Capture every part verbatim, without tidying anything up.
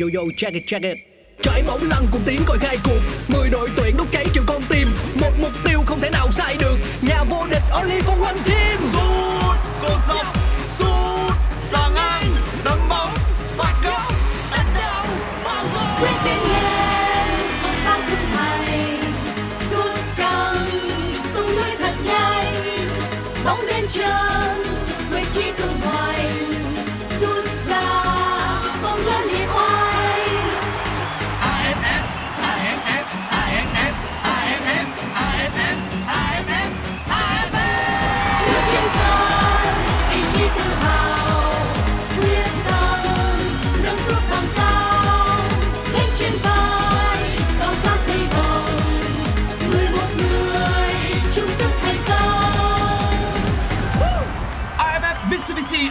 yo yo check it check it. Trải bóng lăng cùng tiếng còi khai cuộc, mười đội tuyển đốt cháy triệu con tim, một mục tiêu không thể nào sai được. Nhà vô địch only for one team. Rút cột dọc, sút xa ngang, đấm bóng, phạt góc, đánh đầu vào góc. Quyết định lên, con cao thức này, sút căng, tung lưới thật nhanh, bóng đến chân, vị trí cường hoành, sút xa, bóng lớn đi hoài. AFF, AFF, AFF, AFF, AFF, AFF, AFF. Bước trên sân, ý chí tự hào, quyết tâm, nâng bước bằng cao, lên trên vai, cao cao dây vòng, người một người, chung sức thành công. a ép ép Mitsubishi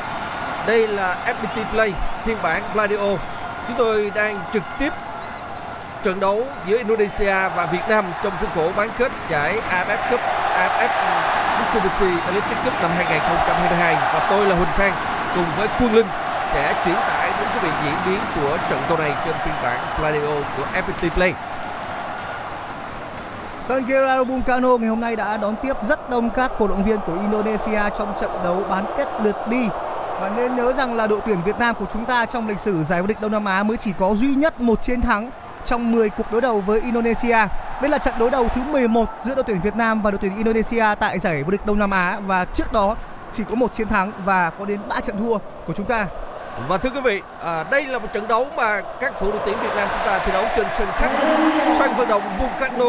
đây là ép bê tê Play phiên bản Pladio. Chúng tôi đang trực tiếp trận đấu giữa Indonesia và Việt Nam trong khuôn khổ bán kết giải a ép ép Cup, a ép ép Mitsubishi Electric Cup năm hai không hai hai, và tôi là Huỳnh Sang cùng với Quang Linh sẽ chuyển tải đến quý vị diễn biến của trận cầu này trên phiên bản Pladio của ép pê tê Play. Sân Gelora Bung Karno ngày hôm nay đã đón tiếp rất đông các cổ động viên của Indonesia trong trận đấu bán kết lượt đi. Và nên nhớ rằng là đội tuyển Việt Nam của chúng ta trong lịch sử giải vô địch Đông Nam Á mới chỉ có duy nhất một chiến thắng trong mười cuộc đối đầu với Indonesia. Đây là trận đối đầu thứ mười một giữa đội tuyển Việt Nam và đội tuyển Indonesia tại giải vô địch Đông Nam Á, và trước đó chỉ có một chiến thắng và có đến ba trận thua của chúng ta. Và thưa quý vị, à, đây là một trận đấu mà các phụ đội tuyển Việt Nam chúng ta thi đấu trên sân khách sân vận động Bung Karno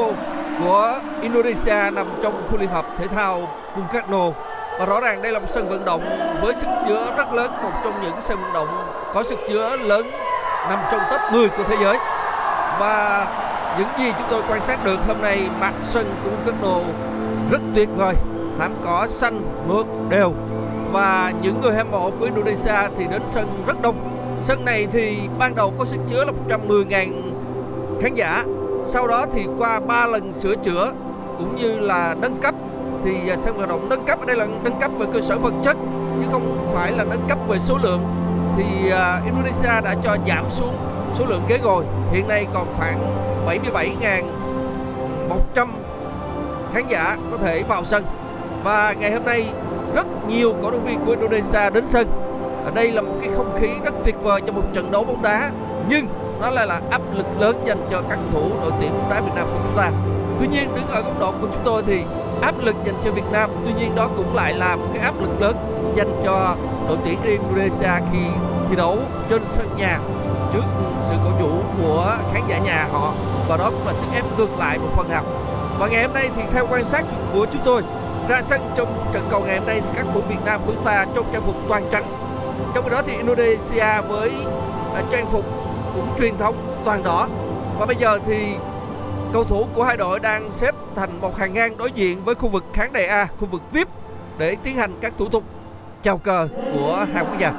của Indonesia nằm trong khu liên hợp thể thao Bung Karno. Và rõ ràng đây là một sân vận động với sức chứa rất lớn, một trong những sân vận động có sức chứa lớn nằm trong top mười của thế giới. Và những gì chúng tôi quan sát được hôm nay, mặt sân của Bung Karno rất tuyệt vời, thảm cỏ xanh mượt đều, và những người hâm mộ của Indonesia thì đến sân rất đông. Sân này thì ban đầu có sức chứa là một trăm mười nghìn khán giả, sau đó thì qua ba lần sửa chữa cũng như là nâng cấp, thì sân vận động nâng cấp ở đây là nâng cấp về cơ sở vật chất chứ không phải là nâng cấp về số lượng, thì uh, Indonesia đã cho giảm xuống số lượng ghế ngồi, hiện nay còn khoảng bảy mươi bảy nghìn một trăm khán giả có thể vào sân. Và ngày hôm nay rất nhiều cổ động viên của Indonesia đến sân. Ở đây là một cái không khí rất tuyệt vời cho một trận đấu bóng đá, nhưng nó lại là áp lực lớn dành cho các cầu thủ đội tuyển bóng đá Việt Nam của chúng ta. Tuy nhiên đứng ở góc độ của chúng tôi thì áp lực dành cho Việt Nam, tuy nhiên đó cũng lại là một cái áp lực lớn dành cho đội tuyển Indonesia khi thi đấu trên sân nhà trước sự cổ vũ của khán giả nhà họ, và đó cũng là sức ép ngược lại một phần nào. Và ngày hôm nay thì theo quan sát của chúng tôi, ra sân trong trận cầu ngày hôm nay thì các cầu thủ Việt Nam của chúng ta trong trang phục toàn trắng, trong khi đó thì Indonesia với trang phục cũng truyền thống toàn đỏ. Và bây giờ thì cầu thủ của hai đội đang xếp thành một hàng ngang đối diện với khu vực khán đài A, khu vực vi ai pi, để tiến hành các thủ tục chào cờ của hàng quốc gia.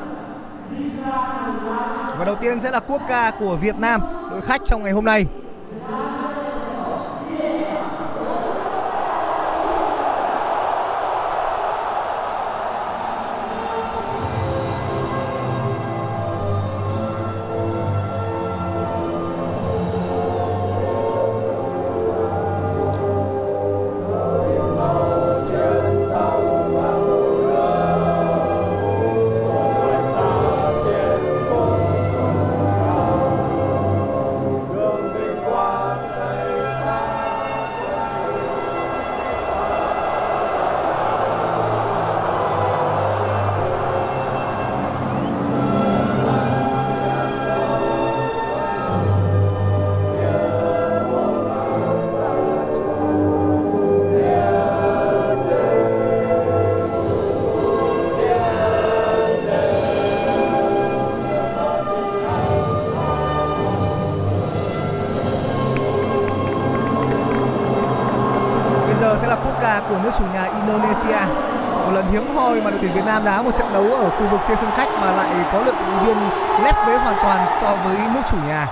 Và đầu tiên sẽ là quốc ca của Việt Nam, đội khách trong ngày hôm nay. ca của nước chủ nhà Indonesia. Một lần hiếm hoi mà đội tuyển Việt Nam đá một trận đấu ở khu vực trên sân khách mà lại có lượng ứng viên lép vế hoàn toàn so với nước chủ nhà.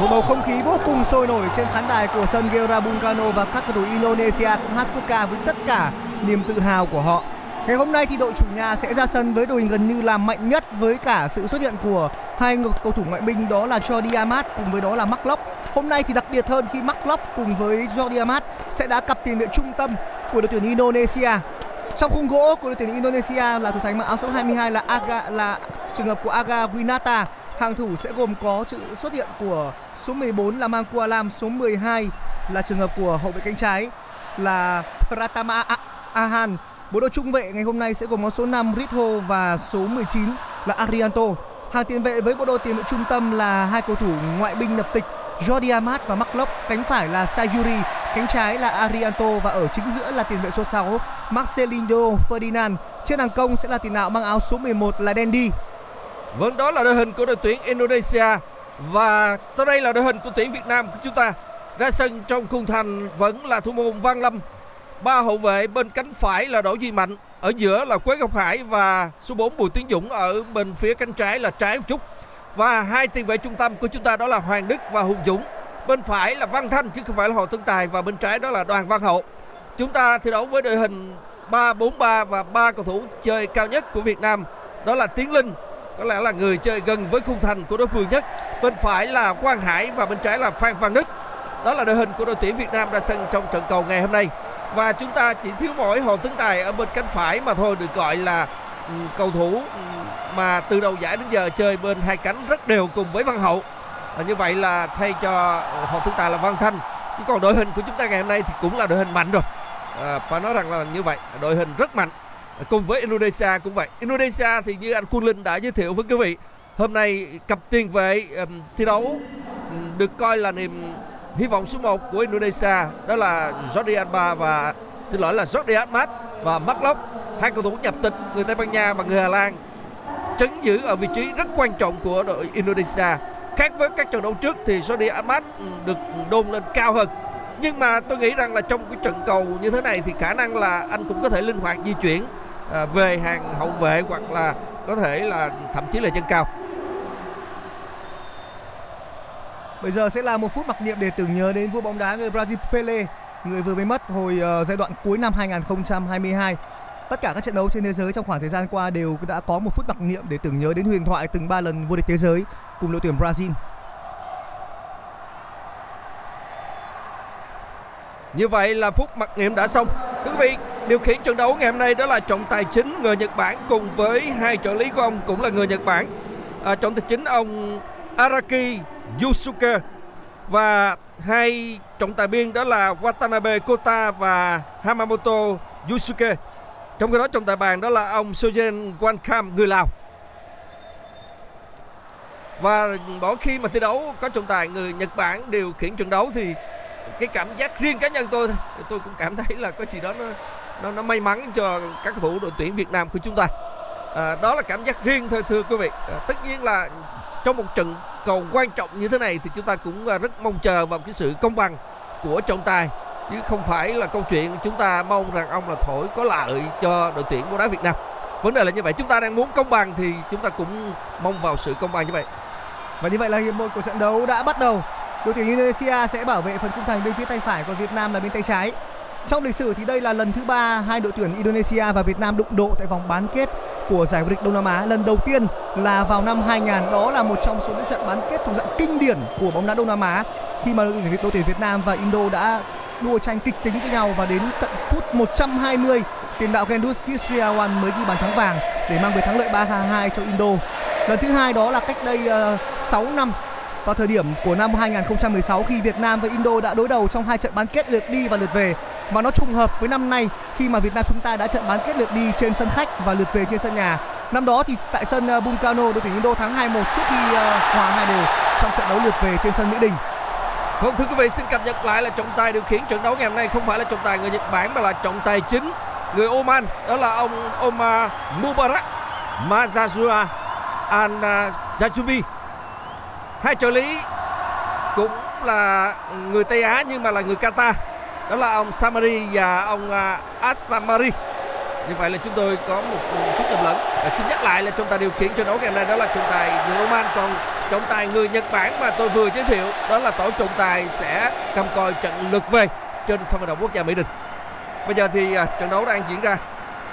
Một bầu không khí vô cùng sôi nổi trên khán đài của sân Gelora Bung Karno và các cầu thủ Indonesia cũng hát quốc ca với tất cả niềm tự hào của họ. Ngày hôm nay thì đội chủ nhà sẽ ra sân với đội hình gần như là mạnh nhất với cả sự xuất hiện của hai cầu thủ ngoại binh, đó là Jordi Amat cùng với đó là Marc Klok. Hôm nay thì đặc biệt hơn khi Marc Klok cùng với Jordi Amat sẽ đá cặp tiền vệ trung tâm của đội tuyển Indonesia. Trong khung gỗ của đội tuyển Indonesia là thủ thành mặc áo số hai mươi hai là Aga, là trường hợp của Argawinata. Hàng thủ sẽ gồm có sự xuất hiện của số mười bốn là Mangkualam, số mười hai là trường hợp của hậu vệ cánh trái là Pratama Arhan. Bộ đội trung vệ ngày hôm nay sẽ gồm có số năm Ritho và số mười chín là Aryanto. Hàng tiền vệ với bộ đội tiền vệ trung tâm là hai cầu thủ ngoại binh nhập tịch Jordi Amat và Marc Klok, cánh phải là Sayuri, cánh trái là Aryanto và ở chính giữa là tiền vệ số sáu Marselino Ferdinan. Trên hàng công sẽ là tiền đạo mang áo số mười một là Dendy. Vâng, đó là đội hình của đội tuyển Indonesia và sau đây là đội hình của tuyển Việt Nam của chúng ta. Ra sân trong khung thành vẫn là thủ môn Văn Lâm, ba hậu vệ bên cánh phải là Đỗ Duy Mạnh, ở giữa là Quế Ngọc Hải và số bốn Bùi Tiến Dũng ở bên phía cánh trái là trái một chút. Và hai tiền vệ trung tâm của chúng ta đó là Hoàng Đức và Hùng Dũng. Bên phải là Văn Thanh chứ không phải là Hồ Tấn Tài và bên trái đó là Đoàn Văn Hậu. Chúng ta thi đấu với đội hình ba bốn ba và ba cầu thủ chơi cao nhất của Việt Nam đó là Tiến Linh, có lẽ là người chơi gần với khung thành của đối phương nhất. Bên phải là Quang Hải và bên trái là Phan Văn Đức. Đó là đội hình của đội tuyển Việt Nam ra sân trong trận cầu ngày hôm nay. Và chúng ta chỉ thiếu mỗi Hồ Tấn Tài ở bên cánh phải mà thôi, được gọi là cầu thủ mà từ đầu giải đến giờ chơi bên hai cánh rất đều cùng với Văn Hậu. Và như vậy là thay cho Hồ Tấn Tài là Văn Thanh. Chứ còn đội hình của chúng ta ngày hôm nay thì cũng là đội hình mạnh rồi. À, phải nói rằng là như vậy, đội hình rất mạnh. Cùng với Indonesia cũng vậy. Indonesia thì như anh Quang Linh đã giới thiệu với quý vị, hôm nay cặp tiền vệ um, thi đấu um, được coi là niềm hy vọng số một của Indonesia, đó là Jordi Amat và xin lỗi là Jordi Amat và Marc Klok, hai cầu thủ nhập tịch người Tây Ban Nha và người Hà Lan, trấn giữ ở vị trí rất quan trọng của đội Indonesia. Khác với các trận đấu trước thì Jordi Amat được đôn lên cao hơn. Nhưng mà tôi nghĩ rằng là trong cái trận cầu như thế này thì khả năng là anh cũng có thể linh hoạt di chuyển về hàng hậu vệ hoặc là có thể là thậm chí là chân cao. Bây giờ sẽ là một phút mặc niệm để tưởng nhớ đến vua bóng đá người Brazil Pele, người vừa mới mất hồi giai đoạn cuối năm hai nghìn không trăm hai mươi hai. Tất cả các trận đấu trên thế giới trong khoảng thời gian qua đều đã có một phút mặc niệm để tưởng nhớ đến huyền thoại từng ba lần vô địch thế giới cùng đội tuyển Brazil. Như vậy là phút mặc niệm đã xong. Quý vị, điều khiển trận đấu ngày hôm nay đó là trọng tài chính người Nhật Bản cùng với hai trợ lý của ông cũng là người Nhật Bản. À, trọng tài chính ông Araki Yusuke Và hai trọng tài biên đó là Watanabe Kota và Hamamoto Yusuke. Trong khi đó trọng tài bàn đó là ông Sojen Wankam người Lào. Và mỗi khi mà thi đấu có trọng tài người Nhật Bản điều khiển trận đấu thì cái cảm giác riêng cá nhân tôi tôi cũng cảm thấy là có gì đó nó nó, nó may mắn cho các cầu thủ đội tuyển Việt Nam của chúng ta. À, đó là cảm giác riêng thôi thưa quý vị. À, tất nhiên là trong một trận cầu quan trọng như thế này thì chúng ta cũng rất mong chờ vào cái sự công bằng của trọng tài, chứ không phải là câu chuyện chúng ta mong rằng ông là thổi có lợi cho đội tuyển bóng đá Việt Nam. Vấn đề là như vậy, chúng ta đang muốn công bằng thì chúng ta cũng mong vào sự công bằng như vậy. Và như vậy là hiệp một của trận đấu đã bắt đầu. Đội tuyển Indonesia sẽ bảo vệ phần khung thành bên phía tay phải, còn Việt Nam là bên tay trái. Trong lịch sử thì đây là lần thứ ba hai đội tuyển Indonesia và Việt Nam đụng độ tại vòng bán kết của giải vô địch Đông Nam Á. Lần đầu tiên là vào năm hai nghìn, đó là một trong số những trận bán kết thuộc dạng kinh điển của bóng đá Đông Nam Á, khi mà đội tuyển Việt Nam và Indo đã đua tranh kịch tính với nhau và đến tận phút một trăm hai mươi tiền đạo Gendus Kisiawan mới ghi bàn thắng vàng để mang về thắng lợi ba hai cho Indo. Lần thứ hai đó là cách đây uh, sáu năm, vào thời điểm của năm hai nghìn không trăm mười sáu, khi Việt Nam và Indo đã đối đầu trong hai trận bán kết lượt đi và lượt về. Và nó trùng hợp với năm nay khi mà Việt Nam chúng ta đã trận bán kết lượt đi trên sân khách và lượt về trên sân nhà. Năm đó thì tại sân Bung Karno, đội tuyển Indo thắng hai một trước khi uh, hòa hai đều trong trận đấu lượt về trên sân Mỹ Đình. Vâng thưa quý vị, xin cập nhật lại là trọng tài điều khiển trận đấu ngày hôm nay không phải là trọng tài người Nhật Bản mà là trọng tài chính người Oman, đó là ông Omar Mubarak Mazazua Anjajubi. Hai trợ lý cũng là người Tây Á nhưng mà là người Qatar, đó là ông Samari và ông Asamari. Như vậy là chúng tôi có một chút nhầm lẫn. Và xin nhắc lại là trọng tài điều khiển trận đấu ngày hôm nay đó là trọng tài người Oman, còn trọng tài người Nhật Bản mà tôi vừa giới thiệu đó là tổ trọng tài sẽ cầm coi trận lượt về trên sân vận động quốc gia Mỹ Đình. Bây giờ thì trận đấu đang diễn ra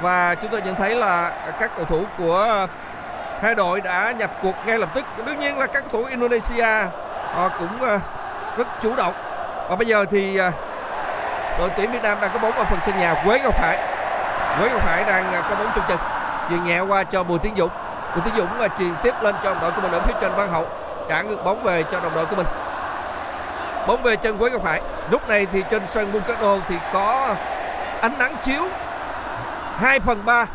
và chúng tôi nhận thấy là các cầu thủ của hai đội đã nhập cuộc ngay lập tức. Đương nhiên là các cầu thủ Indonesia họ cũng rất chủ động. Và bây giờ thì đội tuyển Việt Nam đang có bóng ở phần sân nhà. Quế Ngọc Hải Quế Ngọc Hải đang có bóng trong chực, chuyền nhẹ qua cho Bùi Tiến Dũng. Bùi Tiến Dũng và chuyền tiếp lên cho đồng đội của mình ở phía trên Văn Hậu, trả ngược bóng về cho đồng đội của mình. Bóng về chân Quế Ngọc Hải. Lúc này thì trên sân Bung Karno thì có ánh nắng chiếu hai phần ba,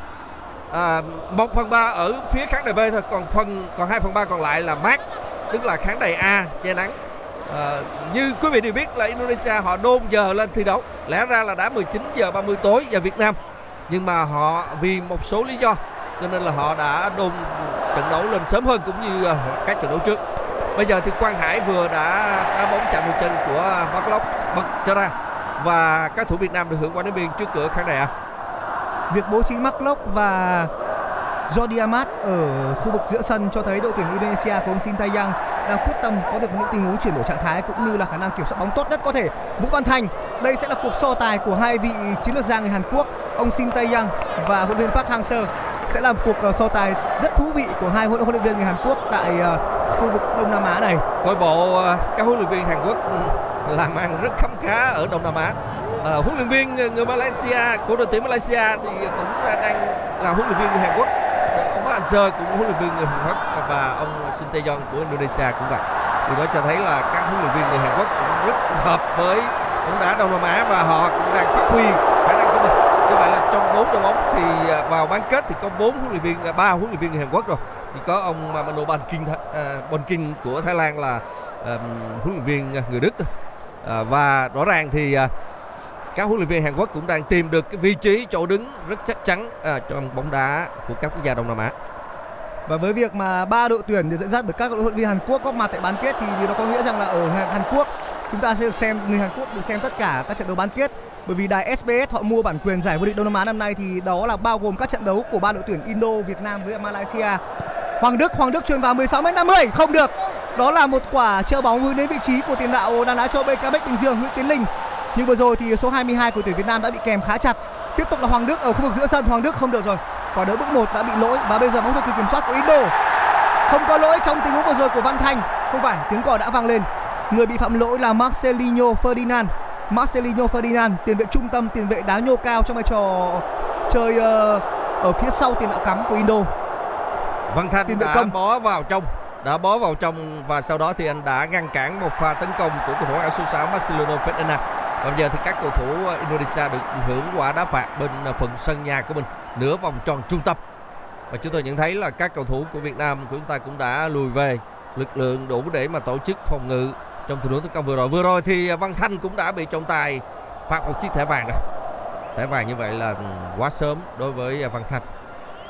à, một phần ba ở phía khán đài B thôi, còn phần còn hai phần ba còn lại là mát, tức là khán đài A che nắng. À, như quý vị đều biết là Indonesia họ đôn giờ lên thi đấu, lẽ ra là đã mười chín giờ ba mươi tối giờ Việt Nam, nhưng mà họ vì một số lý do cho nên là họ đã đôn trận đấu lên sớm hơn, cũng như các trận đấu trước. Bây giờ thì Quang Hải vừa đã đá bóng chạm vào chân của Marc Klok, bật trở ra và các thủ Việt Nam được hưởng quả ném biên trước cửa khán đài ạ. Việc bố trí Marc Klok và Jordi Amat ở khu vực giữa sân cho thấy đội tuyển Indonesia của ông Shin Tae-yong đang quyết tâm có được những tình huống chuyển đổi trạng thái cũng như là khả năng kiểm soát bóng tốt nhất có thể. Vũ Văn Thành, đây sẽ là cuộc so tài của hai vị chiến lược gia người Hàn Quốc, ông Shin Tae-yong và huấn luyện viên Park Hang Seo, sẽ là cuộc so tài rất thú vị của hai huấn luyện viên người Hàn Quốc tại khu vực Đông Nam Á này. Coi bộ các huấn luyện viên Hàn Quốc làm ăn rất khấm khá ở Đông Nam Á. À, huấn luyện viên người Malaysia của đội tuyển Malaysia thì cũng đang là huấn luyện viên người Hàn Quốc. Ông Park Hang Seo cũng huấn luyện viên người Hàn Quốc và ông Shin Tae-yong của Indonesia cũng vậy. Điều đó cho thấy là các huấn luyện viên người Hàn Quốc cũng rất hợp với bóng đá Đông Nam Á và họ cũng đang phát huy khả năng của mình. Như vậy là trong bốn đội bóng thì vào bán kết thì có bốn huấn luyện viên, ba huấn luyện viên người Hàn Quốc rồi. Thì có ông Mano Bonkin, Bonkin của Thái Lan là huấn luyện viên người Đức. À, và rõ ràng thì à, các huấn luyện viên Hàn Quốc cũng đang tìm được cái vị trí chỗ đứng rất chắc chắn à, trong bóng đá của các quốc gia Đông Nam Á. Và với việc mà ba đội tuyển được dẫn dắt bởi các huấn luyện viên Hàn Quốc góp mặt tại bán kết thì điều đó có nghĩa rằng là ở Hàn Quốc chúng ta sẽ được xem, người Hàn Quốc được xem tất cả các trận đấu bán kết, bởi vì đài S B S họ mua bản quyền giải vô địch Đông Nam Á năm nay thì đó là bao gồm các trận đấu của ba đội tuyển Indo, Việt Nam với Malaysia. Hoàng Đức, Hoàng Đức chuyền vào mười sáu mét năm mươi, không được. Đó là một quả treo bóng hướng đến vị trí của tiền đạo đang đá cho bê ca bê Bình Dương, Nguyễn Tiến Linh. Nhưng vừa rồi thì số hai mươi hai của tuyển Việt Nam đã bị kèm khá chặt. Tiếp tục là Hoàng Đức ở khu vực giữa sân, Hoàng Đức không được rồi. Quả đỡ bước một đã bị lỗi và bây giờ bóng được quyền kiểm soát của Indo. Không có lỗi trong tình huống vừa rồi của Văn Thanh. Không phải, tiếng còi đã vang lên. Người bị phạm lỗi là Marselino Ferdinan. Marselino Ferdinan, tiền vệ trung tâm, tiền vệ đá nhô cao trong vai trò chơi uh, ở phía sau tiền đạo cắm của Indo. Văn Thanh đã bó vào trong. đã bó vào trong và sau đó thì anh đã ngăn cản một pha tấn công của cầu thủ áo số sáu Marselino Ferdinan. Và bây giờ thì các cầu thủ Indonesia được hưởng quả đá phạt bên phần sân nhà của mình nửa vòng tròn trung tâm. Và chúng tôi nhận thấy là các cầu thủ của Việt Nam của chúng ta cũng đã lùi về lực lượng đủ để mà tổ chức phòng ngự trong tình huống tấn công vừa rồi. Vừa rồi thì Văn Thanh cũng đã bị trọng tài phạt một chiếc thẻ vàng rồi. Thẻ vàng như vậy là quá sớm đối với Văn Thanh.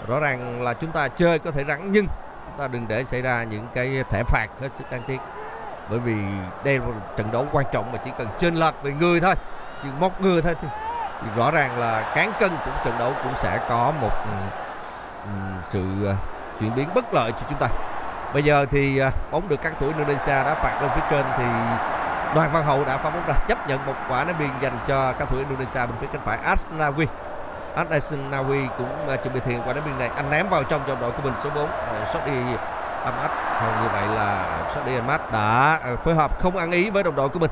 Rõ ràng là chúng ta chơi có thể rắn nhưng chúng ta đừng để xảy ra những cái thẻ phạt hết sức đáng tiếc. Bởi vì đây là một trận đấu quan trọng mà chỉ cần chênh lệch về người thôi, chỉ móc người thôi thì, thì rõ ràng là cán cân của trận đấu cũng sẽ có một um, sự uh, chuyển biến bất lợi cho chúng ta. Bây giờ thì uh, bóng được các thủ Indonesia đã phạt lên phía trên thì Đoàn Văn Hậu đã phá bóng ra, chấp nhận một quả đá biên dành cho các thủ Indonesia bên phía cánh phải. Asnawi Asnawi cũng uh, chuẩn bị thiện quả đá biên này, anh ném vào trong cho đội của mình số bốn Jordi Amat. Như vậy là Jordi Amat đã phối hợp không ăn ý với đồng đội của mình.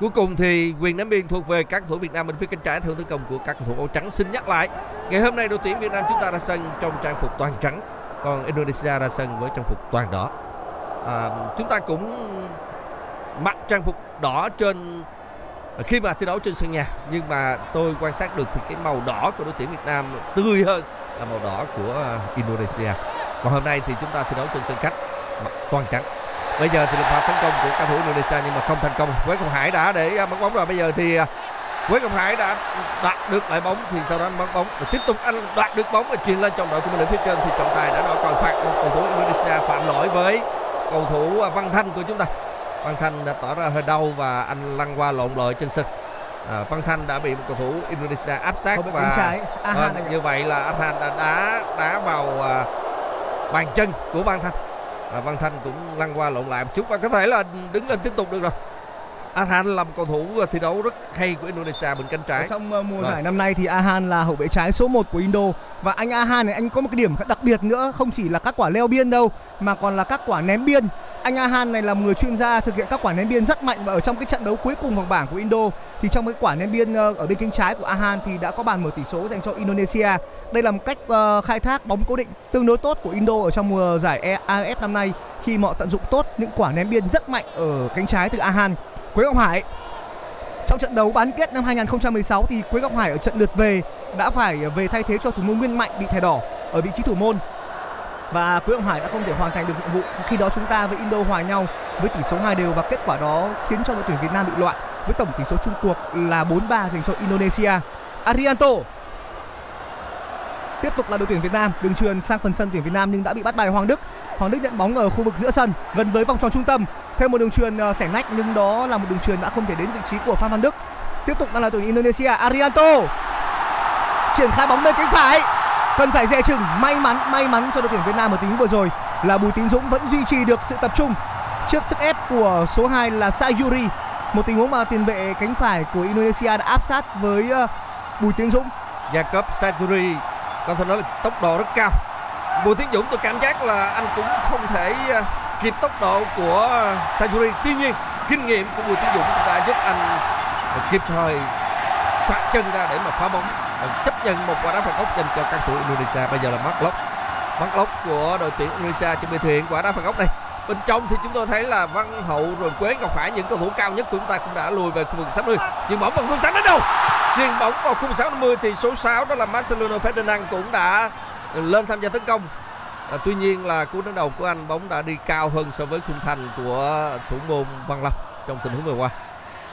Cuối cùng thì quyền ném biên thuộc về các cầu thủ Việt Nam bên phía cánh trái. Thưởng tấn công của các cầu thủ áo trắng. Xin nhắc lại, ngày hôm nay đội tuyển Việt Nam chúng ta ra sân trong trang phục toàn trắng, còn Indonesia ra sân với trang phục toàn đỏ. À, chúng ta cũng mặc trang phục đỏ trên khi mà thi đấu trên sân nhà, nhưng mà tôi quan sát được thì cái màu đỏ của đội tuyển Việt Nam tươi hơn là màu đỏ của Indonesia. Còn hôm nay thì chúng ta thi đấu trên sân khách mặc toàn trắng. Bây giờ thì được pha tấn công của cầu thủ Indonesia nhưng mà không thành công. Quế Ngọc Hải đã để bắn bóng rồi. Bây giờ thì Quế Ngọc Hải đã đoạt được lại bóng thì sau đó anh bắn bóng và tiếp tục anh đoạt được bóng và truyền lên trọng đội của mình ở phía trên thì trọng tài đã đo còi phạt một cầu thủ Indonesia phạm lỗi với cầu thủ Văn Thanh của chúng ta. Văn Thanh đã tỏ ra hơi đau và anh lăn qua lộn lội trên sân. À, Văn Thanh đã bị một cầu thủ Indonesia áp sát không, và à, như vậy là Arhan đã đá đá vào à, bàn chân của Văn Thanh. À, Văn Thanh cũng lăn qua lộn lại một chút và có thể là đứng lên tiếp tục được rồi. Arhan là một cầu thủ thi đấu rất hay của Indonesia bên cánh trái. Ở trong mùa rồi. giải năm nay thì Arhan là hậu vệ trái số một của Indo. Và anh Arhan này anh có một cái điểm đặc biệt nữa, không chỉ là các quả leo biên đâu mà còn là các quả ném biên. Anh Arhan này là một người chuyên gia thực hiện các quả ném biên rất mạnh. Và ở trong cái trận đấu cuối cùng vòng bảng của Indo thì trong cái quả ném biên ở bên cánh trái của Arhan thì đã có bàn mở tỷ số dành cho Indonesia. Đây là một cách khai thác bóng cố định tương đối tốt của Indo ở trong mùa giải a ép ép năm nay, khi họ tận dụng tốt những quả ném biên rất mạnh ở cánh trái từ Arhan. Quế Ngọc Hải trong trận đấu bán kết năm hai nghìn không trăm mười sáu thì Quế Ngọc Hải ở trận lượt về đã phải về thay thế cho thủ môn Nguyên Mạnh bị thẻ đỏ ở vị trí thủ môn và Quế Ngọc Hải đã không thể hoàn thành được nhiệm vụ. Khi đó chúng ta với Indo hòa nhau với tỷ số hai đều và kết quả đó khiến cho đội tuyển Việt Nam bị loại với tổng tỷ số chung cuộc là bốn ba dành cho Indonesia. Aryanto tiếp tục là đội tuyển Việt Nam, đường truyền sang phần sân tuyển Việt Nam nhưng đã bị bắt bài Hoàng Đức. Hoàng Đức nhận bóng ở khu vực giữa sân gần với vòng tròn trung tâm, thêm một đường truyền xẻ nách nhưng đó là một đường truyền đã không thể đến vị trí của Phan Văn Đức. Tiếp tục là đội tuyển Indonesia. Aryanto triển khai bóng bên cánh phải, cần phải dè chừng. May mắn may mắn cho đội tuyển Việt Nam ở tính vừa rồi là Bùi Tiến Dũng vẫn duy trì được sự tập trung trước sức ép của số hai là Sayuri. Một tình huống mà tiền vệ cánh phải của Indonesia đã áp sát với Bùi Tiến Dũng. Gia cấp Sayuri có thể nói là tốc độ rất cao. Bùi Tiến Dũng tôi cảm giác là anh cũng không thể kịp tốc độ của Sayuri. Tuy nhiên kinh nghiệm của Bùi Tiến Dũng cũng đã giúp anh kịp thời xoạc chân ra để mà phá bóng, chấp nhận một quả đá phạt góc dành cho các thủ Indonesia. Bây giờ là Marc Klok Marc Klok của đội tuyển Indonesia chuẩn bị thiện quả đá phạt góc này. Bên trong thì chúng tôi thấy là Văn Hậu rồi Quế Ngọc Hải, những cầu thủ cao nhất của chúng ta cũng đã lùi về khu vực sáu mươi. Chuyền bóng vào khu vực sáu đến đâu? Chuyền bóng vào khu vực sáu mươi thì số sáu đó là Marselino Ferdinan cũng đã lên tham gia tấn công. À, tuy nhiên là cú đánh đầu của anh bóng đã đi cao hơn so với khung thành của thủ môn Văn Lâm trong tình huống vừa qua.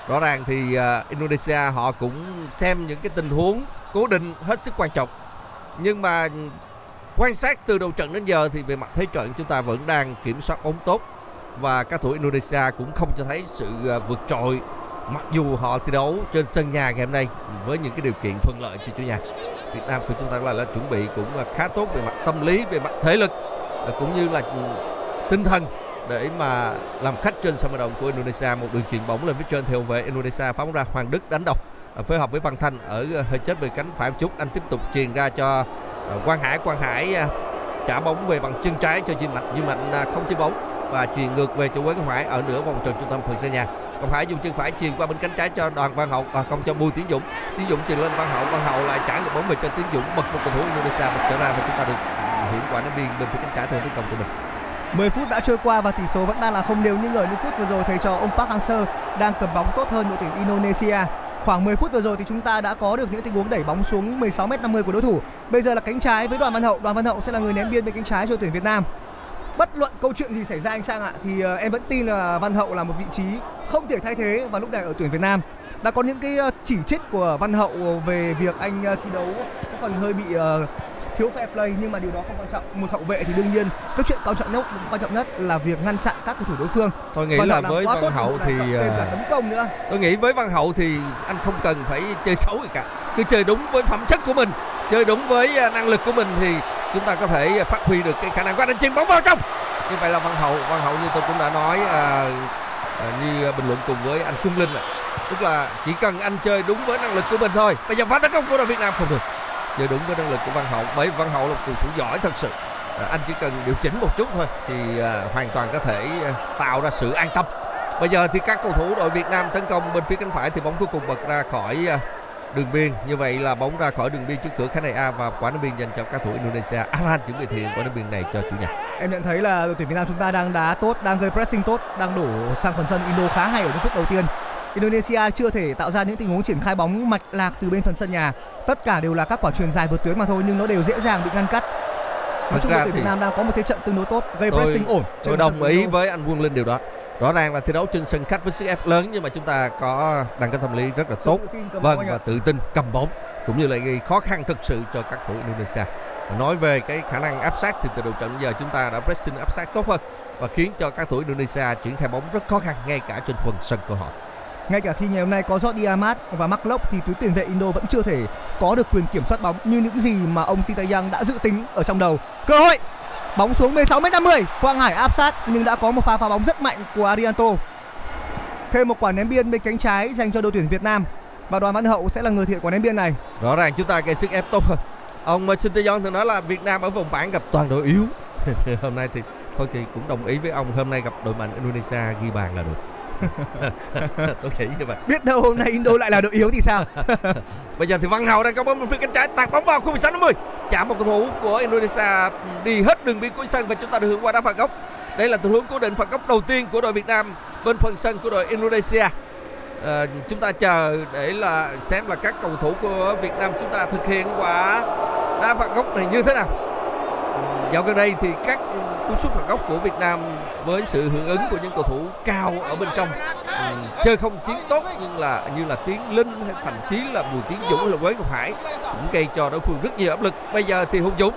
Rõ ràng thì uh, Indonesia họ cũng xem những cái tình huống cố định hết sức quan trọng. Nhưng mà quan sát từ đầu trận đến giờ thì về mặt thế trận chúng ta vẫn đang kiểm soát bóng tốt và các thủ Indonesia cũng không cho thấy sự vượt trội, mặc dù họ thi đấu trên sân nhà ngày hôm nay với những cái điều kiện thuận lợi cho chủ nhà. Việt Nam của chúng ta là, là chuẩn bị cũng khá tốt về mặt tâm lý, về mặt thể lực cũng như là tinh thần để mà làm khách trên sân vận động của Indonesia. Một đường chuyền bóng lên phía trên theo về Indonesia phóng ra. Hoàng Đức đánh đầu phối hợp với Văn Thanh ở hơi chết về cánh phải một chút, anh tiếp tục chuyền ra cho Quang Hải. Quang Hải trả bóng về bằng chân trái cho Duy Mạnh. Duy Mạnh không chơi bóng và chuyền ngược về chỗ Quế Ngọc Hải ở nửa vòng tròn trung tâm phần sân nhà. Ngọc Hải dùng chân phải chuyền qua bên cánh trái cho Đoàn Văn Hậu, à, không cho Bùi Tiến Dũng. Tiến Dũng chuyền lên Văn Hậu, Văn Hậu lại trả ngược bóng về cho Tiến Dũng, bật một cầu thủ Indonesia bật trở ra và chúng ta được hiệu quả ném biên bên phía cánh trái theo tấn công của mình. mười phút đã trôi qua và tỷ số vẫn đang là không đều, nhưng ở những phút vừa rồi thầy trò ông Park Hang Seo đang cầm bóng tốt hơn đội tuyển Indonesia. Khoảng mười phút vừa rồi thì chúng ta đã có được những tình huống đẩy bóng xuống mười sáu mét năm mươi của đối thủ. Bây giờ là cánh trái với Đoàn Văn Hậu. Đoàn Văn Hậu sẽ là người ném biên bên cánh trái cho tuyển Việt Nam. Bất luận câu chuyện gì xảy ra anh Sang ạ, thì em vẫn tin là Văn Hậu là một vị trí không thể thay thế và lúc này ở tuyển Việt Nam. Đã có những cái chỉ trích của Văn Hậu về việc anh thi đấu có phần hơi bị thiếu fair play, nhưng mà điều đó không quan trọng. Một hậu vệ thì đương nhiên cái chuyện quan trọng nhất quan trọng nhất là việc ngăn chặn các cầu thủ đối phương. Tôi nghĩ Văn là với Văn Hậu thì cả tấn công nữa. Tôi nghĩ với Văn Hậu thì anh không cần phải chơi xấu gì cả, cứ chơi đúng với phẩm chất của mình, chơi đúng với năng lực của mình thì chúng ta có thể phát huy được cái khả năng của anh. Chuyền bóng vào trong. Như vậy là Văn Hậu, Văn Hậu như tôi cũng đã nói à, như bình luận cùng với anh Quang Linh, tức là chỉ cần anh chơi đúng với năng lực của mình thôi. Bây giờ phá tấn công của đội Việt Nam không được. Giờ đúng với năng lực của Văn Hậu, bởi Văn Hậu là một cầu thủ giỏi thật sự. À, anh chỉ cần điều chỉnh một chút thôi thì à, hoàn toàn có thể à, tạo ra sự an tâm. Bây giờ thì các cầu thủ đội Việt Nam tấn công bên phía cánh phải thì bóng cuối cùng bật ra khỏi à, đường biên. Như vậy là bóng ra khỏi đường biên trước cửa khán đài A và quả đá biên dành cho các thủ Indonesia. Arhan chuẩn bị thiện quả đá biên này cho chủ nhà. Em nhận thấy là đội tuyển Việt Nam chúng ta đang đá tốt, đang gây pressing tốt, đang đổ sang phần sân Indo khá hay ở những phút đầu tiên. Indonesia chưa thể tạo ra những tình huống triển khai bóng mạch lạc từ bên phần sân nhà. Tất cả đều là các quả chuyền dài vượt tuyến mà thôi, nhưng nó đều dễ dàng bị ngăn cắt. Nói chung là Việt Nam đang có một thế trận tương đối tốt, gây tôi, pressing ổn. Tôi đồng ý Indo. Với anh Quang Linh điều đó. Rõ ràng là thi đấu trên sân khách với sức ép lớn, nhưng mà chúng ta có đẳng cấp tâm lý rất là tốt, vâng, và tự tin cầm bóng cũng như là gây khó khăn thực sự cho các thủ Indonesia. Nói về cái khả năng áp sát thì từ đầu trận giờ chúng ta đã pressing áp sát tốt hơn và khiến cho các thủ Indonesia triển khai bóng rất khó khăn ngay cả trên phần sân của họ. Ngay cả khi ngày hôm nay có Jordi Amat và Marc Klok thì tuyến tiền vệ Indo vẫn chưa thể có được quyền kiểm soát bóng như những gì mà ông Shin Tae-yong đã dự tính ở trong đầu. Cơ hội bóng xuống mười sáu mét năm mươi, Quang Hải áp sát nhưng đã có một pha phá bóng rất mạnh của Aryanto. Thêm một quả ném biên bên cánh trái dành cho đội tuyển Việt Nam và Đoàn Văn Hậu sẽ là người thực hiện quả ném biên này. Rõ ràng chúng ta gây sức ép tốt hơn. Ông Shin Tae-yong thường nói là Việt Nam ở vòng bảng gặp toàn đội yếu. Hôm nay thì thôi thì cũng đồng ý với ông, hôm nay gặp đội mạnh Indonesia ghi bàn là được. Tôi nghĩ như vậy. Biết đâu hôm nay Indo lại là đội yếu thì sao. Bây giờ thì Văn Hậu đang có bóng bên phía cánh trái, tạt bóng vào khu mười sáu năm mươi, chạm một cầu thủ của Indonesia đi hết đường biên cuối sân và chúng ta được hưởng quả đá phạt góc. Đây là tình huống cố định phạt góc đầu tiên của đội Việt Nam bên phần sân của đội Indonesia. À, chúng ta chờ để là xem là các cầu thủ của Việt Nam chúng ta thực hiện quả đá phạt góc này như thế nào. Dạo gần đây thì các cú sút phạt góc của Việt Nam với sự hưởng ứng của những cầu thủ cao ở bên trong ừ, chơi không chiến tốt, nhưng là như là Tiến Linh hay thậm chí là Bùi Tiến Dũng hay là Quế Ngọc Hải cũng gây cho đối phương rất nhiều áp lực. Bây giờ thì Hùng Dũng,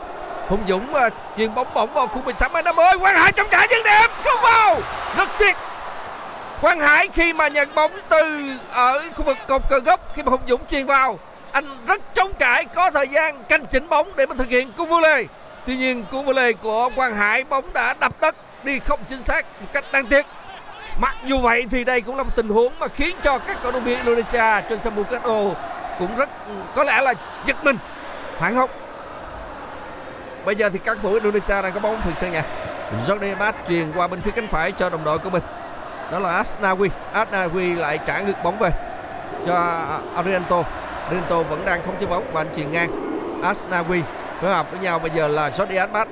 Hùng Dũng uh, chuyền bóng bổng vào khu mười sáu mét năm mươi, Quang Hải chống trả dứt điểm không vào, rất tiếc. Quang Hải khi mà nhận bóng từ ở khu vực cột cờ góc, khi mà Hùng Dũng chuyền vào anh rất trống trải, có thời gian canh chỉnh bóng để mà thực hiện cú vô lê. Tuy nhiên cú vô lê của Quang Hải bóng đã đập đất đi không chính xác một cách đáng tiếc. Mặc dù vậy thì đây cũng là một tình huống mà khiến cho các cổ động viên Indonesia trên sân Bung Karno cũng rất có lẽ là giật mình, hoảng hốt. Bây giờ thì các cầu thủ Indonesia đang có bóng phần sân nhà. Jordi Amat truyền qua bên phía cánh phải cho đồng đội của mình. Đó là Asnawi. Asnawi lại trả ngược bóng về cho Aryanto. Aryanto vẫn đang không chơi bóng và anh chuyền ngang. Asnawi phối hợp với nhau, bây giờ là Jordi Amat.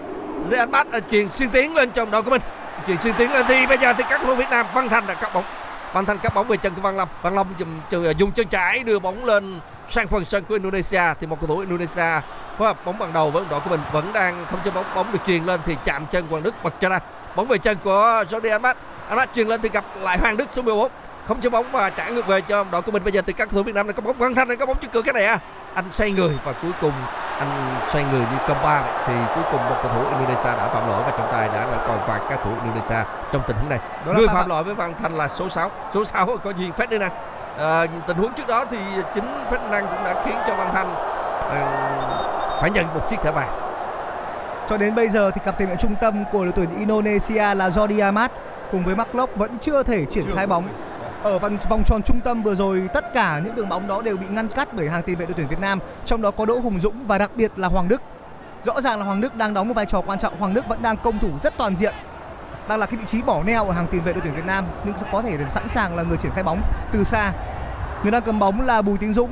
Jordi Amat chuyền xuyên tiến lên trong đội của mình, chuyền xuyên tiến lên thì bây giờ thì các cầu thủ Việt Nam, Văn Thanh đã cắt bóng. Văn Thanh cắt bóng về chân của Văn Lâm. Văn Lâm dùng, dùng chân trái đưa bóng lên sang phần sân của Indonesia thì một cầu thủ Indonesia phối hợp bóng bằng đầu với đội của mình vẫn đang không chơi bóng, bóng được chuyền lên thì chạm chân Hoàng Đức bật cho ra. Bóng về chân của Jordi Amat. Amat chuyền lên thì gặp lại Hoàng Đức số mười bốn. Không chơi bóng và trả ngược về cho đội của mình. Bây giờ thì các cầu thủ Việt Nam này có bóng. Văn Thanh này có bóng trước cửa cái này à. Anh xoay người và cuối cùng anh xoay người như comba vậy thì cuối cùng một cầu thủ Indonesia đã phạm lỗi và trọng tài đã còi phạt các thủ Indonesia trong tình huống này. Người phạm lỗi với Văn Thanh là số sáu. Số sáu có duyên Ferdinan. À, tình huống trước đó thì chính Ferdinan cũng đã khiến cho Văn Thanh à, phải nhận một chiếc thẻ vàng. Cho đến bây giờ thì cặp tiền vệ trung tâm của đội tuyển Indonesia là Jordi Amat cùng với Marc Klok vẫn chưa thể triển khai bóng. Ở vòng tròn trung tâm vừa rồi tất cả những đường bóng đó đều bị ngăn cắt bởi hàng tiền vệ đội tuyển Việt Nam, trong đó có Đỗ Hùng Dũng và đặc biệt là Hoàng Đức. Rõ ràng là Hoàng Đức đang đóng một vai trò quan trọng. Hoàng Đức vẫn đang công thủ rất toàn diện, đang là cái vị trí bỏ neo ở hàng tiền vệ đội tuyển Việt Nam, nhưng có thể sẵn sàng là người triển khai bóng từ xa. Người đang cầm bóng là Bùi Tiến Dũng,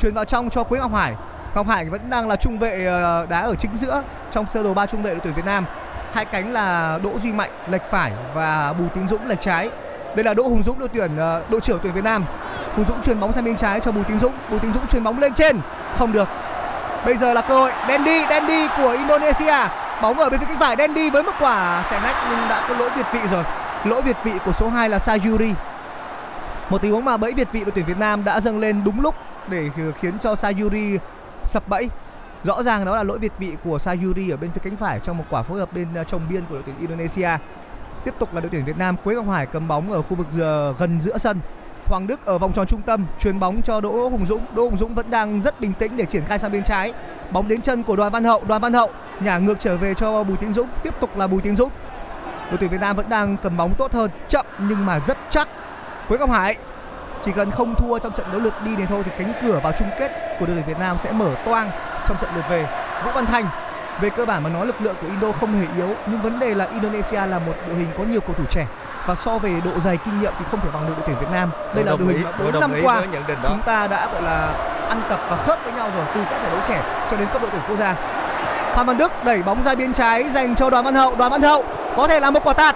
chuyền vào trong cho Quế Ngọc Hải. Ngọc Hải vẫn đang là trung vệ đá ở chính giữa trong sơ đồ ba trung vệ đội tuyển Việt Nam. hai cánh là Đỗ Duy Mạnh lệch phải và Bùi Tiến Dũng lệch trái. Đây là Đỗ Hùng Dũng, đội tuyển đội trưởng tuyển Việt Nam. Hùng Dũng chuyền bóng sang bên trái cho Bùi Tiến Dũng. Bùi Tiến Dũng chuyền bóng lên trên, không được. Bây giờ là cơ hội Dendy, Dendy của Indonesia. Bóng ở bên phía cánh phải, Dendy với một quả xẻ nách nhưng đã có lỗi việt vị rồi. Lỗi việt vị của số hai là Sayuri. Một tình huống mà bẫy việt vị đội tuyển Việt Nam đã dâng lên đúng lúc để khiến cho Sayuri sập bẫy. Rõ ràng đó là lỗi việt vị của Sayuri ở bên phía cánh phải trong một quả phối hợp bên trong biên của đội tuyển Indonesia. Tiếp tục là đội tuyển Việt Nam, Quế Ngọc Hải cầm bóng ở khu vực giờ gần giữa sân. Hoàng Đức ở vòng tròn trung tâm chuyền bóng cho Đỗ Hùng Dũng. Đỗ Hùng Dũng vẫn đang rất bình tĩnh để triển khai sang bên trái. Bóng đến chân của Đoàn Văn Hậu. Đoàn Văn Hậu nhả ngược trở về cho Bùi Tiến Dũng. Tiếp tục là Bùi Tiến Dũng. Đội tuyển Việt Nam vẫn đang cầm bóng tốt hơn, chậm nhưng mà rất chắc. Quế Ngọc Hải chỉ cần không thua trong trận đấu lượt đi này thôi thì cánh cửa vào chung kết của đội tuyển Việt Nam sẽ mở toang trong trận lượt về. Vũ Văn Thanh, về cơ bản mà nói lực lượng của Indo không hề yếu, nhưng vấn đề là Indonesia là một đội hình có nhiều cầu thủ trẻ và so về độ dày kinh nghiệm thì không thể bằng được đội tuyển Việt Nam. Đây là đội hình mà bốn năm qua chúng ta đã gọi là ăn tập và khớp với nhau rồi, từ các giải đấu trẻ cho đến cấp độ tuyển quốc gia. Phan Văn Đức đẩy bóng ra biên trái dành cho Đoàn Văn Hậu. Đoàn Văn Hậu có thể là một quả tạt.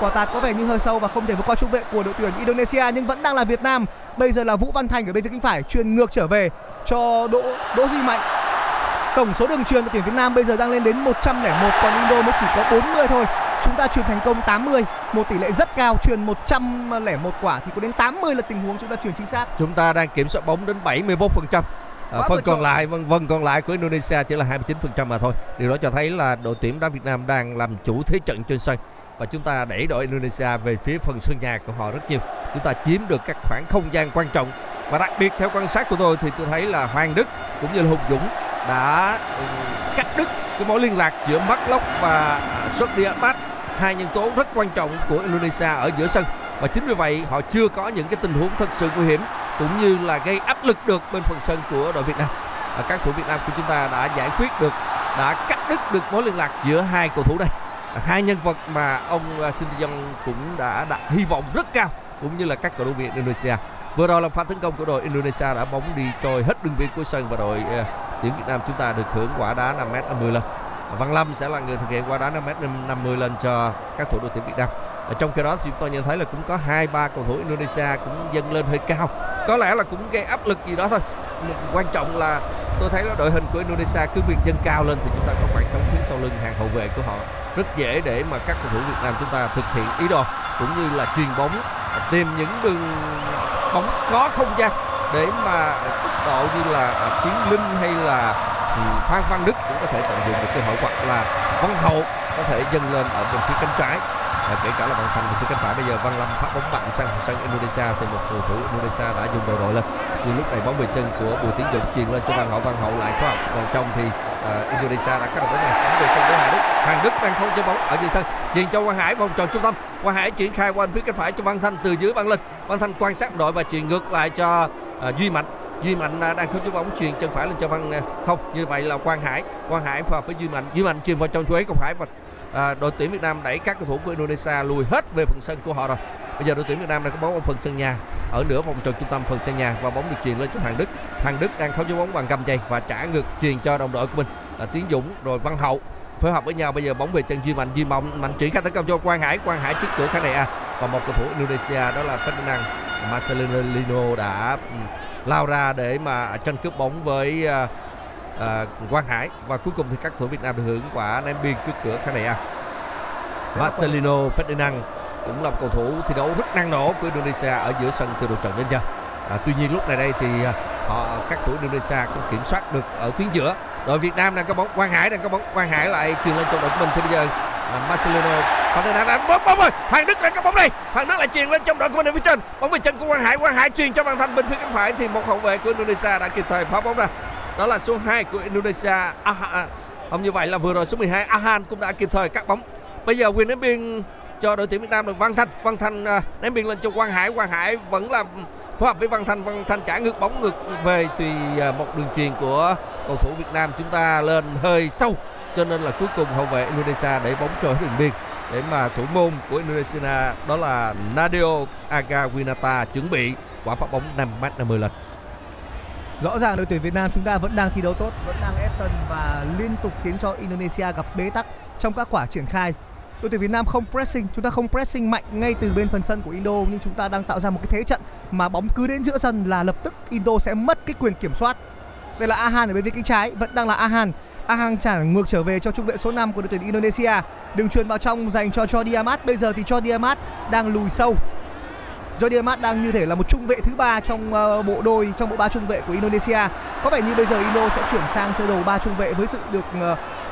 Quả tạt có vẻ như hơi sâu và không thể vượt qua trung vệ của đội tuyển Indonesia, nhưng vẫn đang là Việt Nam. Bây giờ là Vũ Văn Thành ở bên phía cánh phải chuyền ngược trở về cho Đỗ Đỗ Duy Mạnh. Tổng số đường chuyền của tuyển Việt Nam bây giờ đang lên đến một trăm lẻ một, còn Indo mới chỉ có bốn mươi thôi. Chúng ta chuyền thành công tám mươi, một tỷ lệ rất cao. Chuyền một trăm lẻ một quả thì có đến tám mươi là tình huống chúng ta chuyền chính xác. Chúng ta đang kiểm soát bóng đến bảy mươi mốt phần trăm. À, phần còn lại vâng vâng còn lại của Indonesia chỉ là hai mươi chín phần trăm mà thôi. Điều đó cho thấy là đội tuyển đá Việt Nam đang làm chủ thế trận trên sân và chúng ta đẩy đội Indonesia về phía phần sân nhà của họ rất nhiều. Chúng ta chiếm được các khoảng không gian quan trọng và đặc biệt theo quan sát của tôi thì tôi thấy là Hoàng Đức cũng như là Hùng Dũng đã cắt đứt cái mối liên lạc giữa Marc Klok và Jordi Amat, hai nhân tố rất quan trọng của Indonesia ở giữa sân, và chính vì vậy họ chưa có những cái tình huống thật sự nguy hiểm cũng như là gây áp lực được bên phần sân của đội Việt Nam. Và các thủ Việt Nam của chúng ta đã giải quyết được, đã cắt đứt được mối liên lạc giữa hai cầu thủ đây, hai nhân vật mà ông Shin Tae-yong cũng đã đặt hy vọng rất cao cũng như là các cầu thủ Việt Indonesia. Vừa rồi là pha tấn công của đội Indonesia đã bóng đi trôi hết đường biên của sân và đội tuyển Việt Nam chúng ta được hưởng quả đá năm mét năm mươi lên. Văn Lâm sẽ là người thực hiện quả đá năm mét năm mươi lên cho các thủ đội tuyển Việt Nam. Ở trong khi đó thì chúng tôi nhận thấy là cũng có hai ba cầu thủ Indonesia cũng dâng lên hơi cao, có lẽ là cũng gây áp lực gì đó thôi. Quan trọng là tôi thấy là đội hình của Indonesia cứ việc dâng cao lên thì chúng ta có khoảng trống phía sau lưng hàng hậu vệ của họ, rất dễ để mà các cầu thủ Việt Nam chúng ta thực hiện ý đồ cũng như là chuyền bóng, tìm những đường bóng có không gian để mà tốc độ như là Tiến Linh hay là Phan Văn Đức cũng có thể tận dụng được cơ hội, hoặc là Văn Hậu có thể dâng lên ở bên phía cánh trái. À, kể cả là Văn Thanh thì phía cánh phải. Bây giờ Văn Lâm phát bóng mạnh sang sân Indonesia thì một cầu thủ Indonesia đã dùng đầu đội lên. Nhưng lúc này bóng về chân của Bùi Tiến Dũng chuyền lên cho Văn Hậu. Văn Hậu lại phối hợp vào trong thì à, Indonesia đã cắt được bóng này. Bóng về chân của Hàn Đức. Hàn Đức đang không chơi bóng ở dưới sân, chuyền cho Quang Hải vòng tròn trung tâm. Quang Hải triển khai qua bên phía cánh phải cho Văn Thanh, từ dưới băng lên. Văn Thanh quan sát đội và chuyền ngược lại cho à, Duy Mạnh. Duy Mạnh đang không chấm bóng, chuyền chân phải lên cho Văn không. Như vậy là Quang Hải, Quang Hải phối hợp với Duy Mạnh. Duy Mạnh chuyền vào trong chuối Quang Hải và à, đội tuyển Việt Nam đẩy các cầu thủ của Indonesia lùi hết về phần sân của họ rồi. Bây giờ đội tuyển Việt Nam đang có bóng ở phần sân nhà, ở nửa vòng tròn trung tâm phần sân nhà, và bóng được chuyền lên cho Hoàng Đức. Hoàng Đức đang không chấm bóng bằng cầm giày và trả ngược chuyền cho đồng đội của mình à, Tiến Dũng rồi Văn Hậu phối hợp với nhau. Bây giờ bóng về chân Duy Mạnh, Duy Mạnh mạnh triển khai tấn công cho Quang Hải. Quang Hải trước cửa khán đài A và một cầu thủ Indonesia đó là Ferdinan Marselino đã lao ra để mà tranh cướp bóng với uh, uh, Quang Hải, và cuối cùng thì các cầu thủ Việt Nam được hưởng quả ném biên trước cửa khán đài A. Marselino Ferdinan cũng là một cầu thủ thi đấu rất năng nổ của Indonesia ở giữa sân từ đầu trận đến giờ. À, tuy nhiên lúc này đây thì uh, họ các cầu thủ Indonesia không kiểm soát được ở tuyến giữa. Đội Việt Nam đang có bóng, Quang Hải đang có bóng, Quang Hải lại chuyền lên cho đội của mình. Thì bây giờ uh, Marselino Ferdinan đã bóng bóng rồi. Hoàng Đức đang có bóng đây. Hoàng Đức lại chuyền lên trong đội của mình ở phía trên. Bóng về chân của Quang Hải. Quang Hải chuyền cho Văn Thanh bên phía cánh phải thì một hậu vệ của Indonesia đã kịp thời phá bóng ra. Đó là số hai của Indonesia. Arhan. Không, như vậy là vừa rồi số mười hai Arhan cũng đã kịp thời cắt bóng. Bây giờ quyền ném biên cho đội tuyển Việt Nam được Văn Thanh. Văn Thanh ném biên lên cho Quang Hải. Quang Hải vẫn làm phối hợp với Văn Thanh. Văn Thanh trả ngược bóng ngược về thì một đường chuyền của cầu thủ Việt Nam chúng ta lên hơi sâu, cho nên là cuối cùng hậu vệ Indonesia để bóng trôi đường biên để mà thủ môn của Indonesia đó là Nadio Argawinata chuẩn bị quả phát bóng năm mét năm mươi lần. Rõ ràng đội tuyển Việt Nam chúng ta vẫn đang thi đấu tốt, vẫn đang ép sân và liên tục khiến cho Indonesia gặp bế tắc trong các quả triển khai. Đội tuyển Việt Nam không pressing, chúng ta không pressing mạnh ngay từ bên phần sân của Indo, nhưng chúng ta đang tạo ra một cái thế trận mà bóng cứ đến giữa sân là lập tức Indo sẽ mất cái quyền kiểm soát. Đây là Arhan ở bên phía cánh trái, vẫn đang là Arhan. Arhan trả ngược trở về cho trung vệ số năm của đội tuyển Indonesia. Đường chuyền vào trong dành cho Jordi Amat. Bây giờ thì Jordi Amat đang lùi sâu. Jordi Amat đang như thể là một trung vệ thứ ba trong bộ đôi, trong bộ ba trung vệ của Indonesia. Có vẻ như bây giờ Indo sẽ chuyển sang sơ đồ ba trung vệ với sự được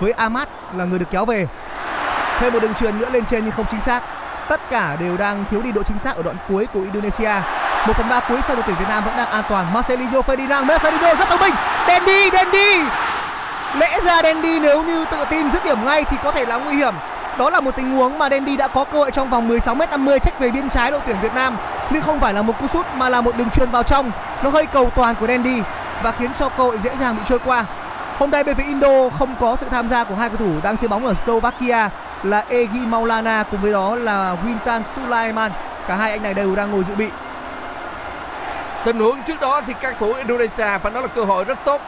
với Amat là người được kéo về. Thêm một đường chuyền nữa lên trên nhưng không chính xác. Tất cả đều đang thiếu đi độ chính xác ở đoạn cuối của Indonesia. Một phần ba cuối sau đội tuyển Việt Nam vẫn đang an toàn. Marselino Ferdinan, Marselino rất thông minh. Dendy, Dendy. Lẽ ra Dendy nếu như tự tin dứt điểm ngay thì có thể là nguy hiểm. Đó là một tình huống mà Dendy đã có cơ hội trong vòng mười sáu mét năm mươi trách về biên trái đội tuyển Việt Nam. Nhưng không phải là một cú sút mà là một đường chuyền vào trong. Nó hơi cầu toàn của Dendy và khiến cho cơ hội dễ dàng bị trôi qua. Hôm nay bên phía Indo không có sự tham gia của hai cầu thủ đang chơi bóng ở Slovakia là Egi Maulana cùng với đó là Wintan Sulaiman. Cả hai anh này đều đang ngồi dự bị. Tình huống trước đó thì các thủ Indonesia phải nói là cơ hội rất tốt.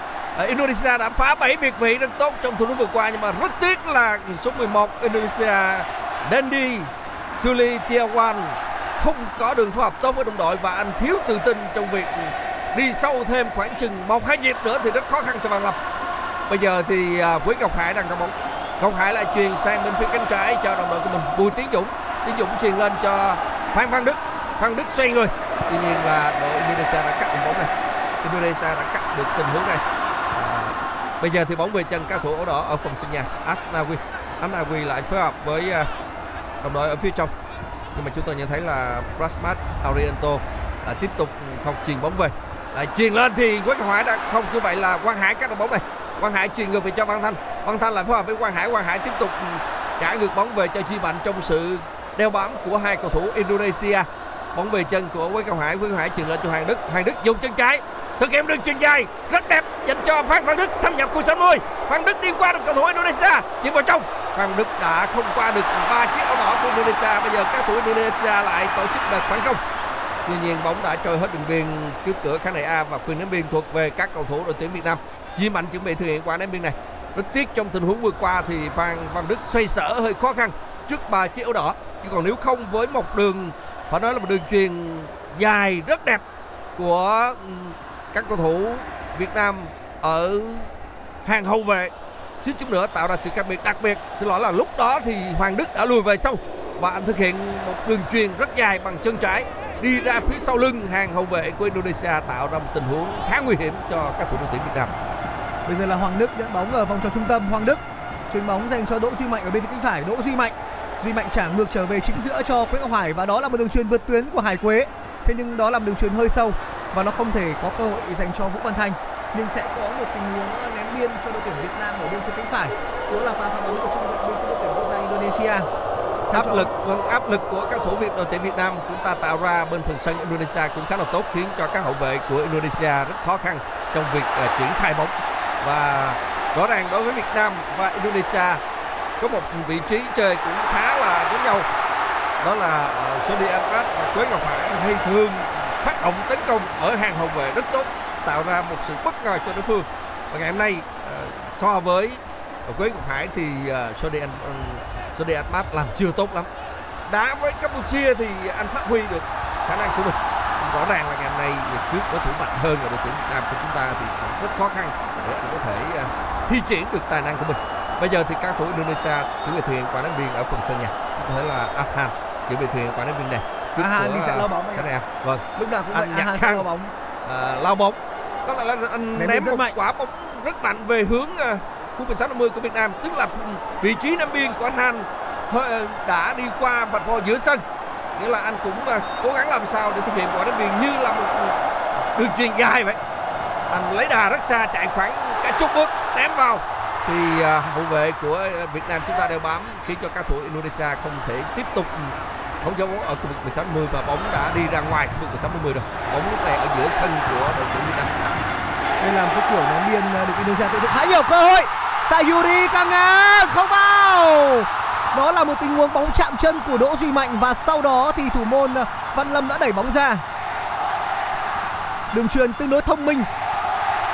Indonesia đã phá bảy việt vị rất tốt trong thủ đấu vừa qua, nhưng mà rất tiếc là số mười một Indonesia Dendy Suli Tiawan không có đường phối hợp tốt với đồng đội và anh thiếu tự tin trong việc đi sâu thêm khoảng chừng một hai nhịp nữa thì rất khó khăn cho Văn Lâm. Bây giờ thì Quế Ngọc Hải đang cầm bóng. Ngọc Hải lại chuyền sang bên phía cánh trái cho đồng đội của mình Bùi Tiến Dũng. Tiến Dũng chuyền lên cho Phan Văn Đức. Phan Đức xoay người. Tuy nhiên là đội Indonesia đã cắt được bóng này. Indonesia đã cắt được tình huống này. Bây giờ thì bóng về chân các thủ áo đỏ ở phần sân nhà. Asnawi, Asnawi lại phối hợp với đồng đội ở phía trong. Nhưng mà chúng tôi nhận thấy là Pratama Arhan lại tiếp tục không chuyền bóng về. Lại chuyền lên thì Quế Ngọc Hải đã không, như vậy là Quang Hải cắt được bóng này. Quang Hải chuyền ngược về cho Văn Thanh. Văn Thanh lại phối hợp với Quang Hải. Quang Hải tiếp tục trả ngược bóng về cho Duy Mạnh trong sự đeo bám của hai cầu thủ Indonesia. Bóng về chân của Quế Ngọc Hải. Quế Ngọc Hải chuyền lên cho Hoàng Đức. Hoàng Đức dùng chân trái thực hiện đường chuyền dài rất đẹp dành cho Phan Văn Đức xâm nhập khu sáu mươi. Phan Đức đi qua được cầu thủ Indonesia, chuyền vào trong. Phan Đức đã không qua được ba chiếc áo đỏ của Indonesia. Bây giờ các thủ Indonesia lại tổ chức đợt phản công. Tuy nhiên bóng đã trôi hết đường biên trước cửa khán đài A và quyền ném biên thuộc về các cầu thủ đội tuyển Việt Nam. Duy Mạnh chuẩn bị thực hiện quả ném biên này. Rất tiếc trong tình huống vừa qua thì Phan Văn Đức xoay sở hơi khó khăn trước ba chiếc áo đỏ. Chứ còn nếu không với một đường phải nói là một đường chuyền dài rất đẹp của các cầu thủ Việt Nam ở hàng hậu vệ suýt chút nữa tạo ra sự khác biệt. Đặc biệt xin lỗi là lúc đó thì Hoàng Đức đã lùi về sau và anh thực hiện một đường chuyền rất dài bằng chân trái đi ra phía sau lưng hàng hậu vệ của Indonesia, tạo ra một tình huống khá nguy hiểm cho các thủ đội tuyển Việt Nam. Bây giờ là Hoàng Đức nhận bóng ở vòng tròn trung tâm. Hoàng Đức chuyền bóng dành cho Đỗ Duy Mạnh ở bên cánh phải. Đỗ Duy Mạnh, Duy Mạnh trả ngược trở về chính giữa cho Quế Ngọc Hải và đó là một đường chuyền vượt tuyến của Hải Quế. Thế nhưng đó là một đường chuyền hơi sâu và nó không thể có cơ hội dành cho Vũ Văn Thanh. Nhưng sẽ có một tình huống ném biên cho đội tuyển Việt Nam ở bên phía cánh phải. Đó là pha phá bóng của trung vệ bên phía đội tuyển quốc gia Indonesia. Áp lực, vâng, áp lực của các thủ Việt đội tuyển Việt Nam chúng ta tạo ra bên phần sân Indonesia cũng khá là tốt, khiến cho các hậu vệ của Indonesia rất khó khăn trong việc uh, triển khai bóng. Và rõ ràng đối với Việt Nam và Indonesia có một vị trí chơi cũng khá là giống nhau, đó là uh, Jordi Amat và Quế Ngọc Hải hay thường phát động tấn công ở hàng hậu vệ rất tốt, tạo ra một sự bất ngờ cho đối phương. Và ngày hôm nay uh, so với Quế Ngọc Hải thì uh, Jordi Amat Jordi Amat làm chưa tốt lắm. Đá với Campuchia thì anh phát huy được khả năng của mình. Rõ ràng là ngày hôm nay trước đối thủ mạnh hơn là đội tuyển Việt Nam của chúng ta thì cũng rất khó khăn để anh có thể thi triển được tài năng của mình. Bây giờ thì các thủ Indonesia chuẩn bị thực hiện quả đá biên ở phần sân nhà. Có thể là Arhan chuẩn bị thực hiện quả đá biên này. Trước Arhan thì sẽ lao bóng cái này. Vâng. Lúc nào cũng anh Arhan sẽ lao bóng. À, lao bóng. Có lẽ là anh ném, ném một mạnh. quả bóng rất mạnh về hướng khu mười sáu năm mươi của Việt Nam, tức là vị trí ném biên của Arhan đã đi qua vạch vòi giữa sân, nghĩa là anh cũng cố gắng làm sao để thực hiện quả ném biên như là một đường chuyền dài vậy. Anh lấy đà rất xa, chạy khoảng cả chục bước ném vào thì hậu vệ của Việt Nam chúng ta đeo bám, khiến cho các thủ Indonesia không thể tiếp tục khống chế bóng ở khu vực mười sáu năm mươi và bóng đã đi ra ngoài khu vực mười sáu năm mươi rồi. Bóng lúc này ở giữa sân của đội tuyển Việt Nam. Đây là một cái kiểu ném biên được Indonesia tận dụng khá nhiều cơ hội. Sayuri căng ngang không vào. Đó là một tình huống bóng chạm chân của Đỗ Duy Mạnh và sau đó thì thủ môn Văn Lâm đã đẩy bóng ra. Đường chuyền tương đối thông minh.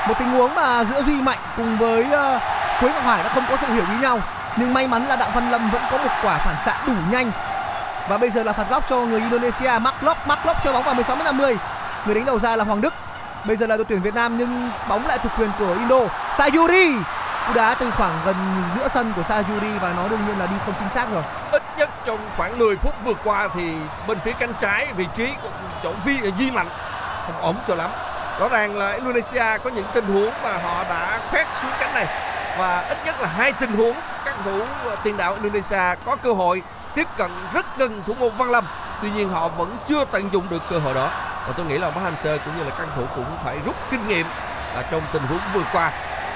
Một tình huống mà giữa Duy Mạnh cùng với Quế Ngọc Hải đã không có sự hiểu ý nhau. nhưng may mắn là Đặng Văn Lâm vẫn có một quả phản xạ đủ nhanh. Và bây giờ là phạt góc cho người Indonesia. Marc Klok, Marc Klok chơi bóng vào mười sáu mét năm mươi. Người đánh đầu ra là Hoàng Đức. Bây giờ là đội tuyển Việt Nam nhưng bóng lại thuộc quyền của Indo. Sayuri, cú đá từ khoảng gần giữa sân của Sayuri và nó đương nhiên là đi không chính xác rồi. Ít nhất trong khoảng mười phút vừa qua thì bên phía cánh trái vị trí của chỗ Duy Mạnh không ổn cho lắm. Rõ ràng là Indonesia có những tình huống mà họ đã khoét xuống cánh này, và ít nhất là hai tình huống các thủ tiền đạo Indonesia có cơ hội tiếp cận rất gần thủ môn Văn Lâm, tuy nhiên họ vẫn chưa tận dụng được cơ hội đó. Và tôi nghĩ là Park Hang Seo cũng như là các thủ cũng phải rút kinh nghiệm trong tình huống vừa qua,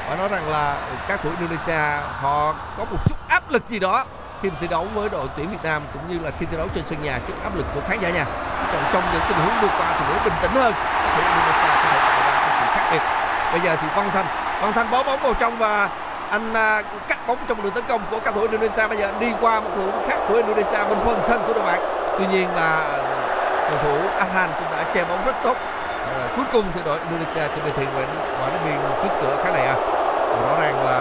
và nói rằng là các thủ Indonesia họ có một chút áp lực gì đó khi thi đấu với đội tuyển Việt Nam, cũng như là khi thi đấu trên sân nhà trước áp lực của khán giả nhà. Còn trong những tình huống vừa qua thì nếu bình tĩnh hơn, các thủ Indonesia có thể tạo ra cái sự khác biệt. Bây giờ thì Văn Thanh, Văn Thanh bó bóng vào trong và anh cắt bóng trong đường tấn công của các thủ Indonesia. Bây giờ anh đi qua một thủ khác của Indonesia bên phần sân của đội bạn. Tuy nhiên là cầu thủ Arhan cũng đã che bóng rất tốt. À, cuối cùng thì đội Indonesia trên đường thiện quả đá biên trước cửa khán đài. Rõ ràng là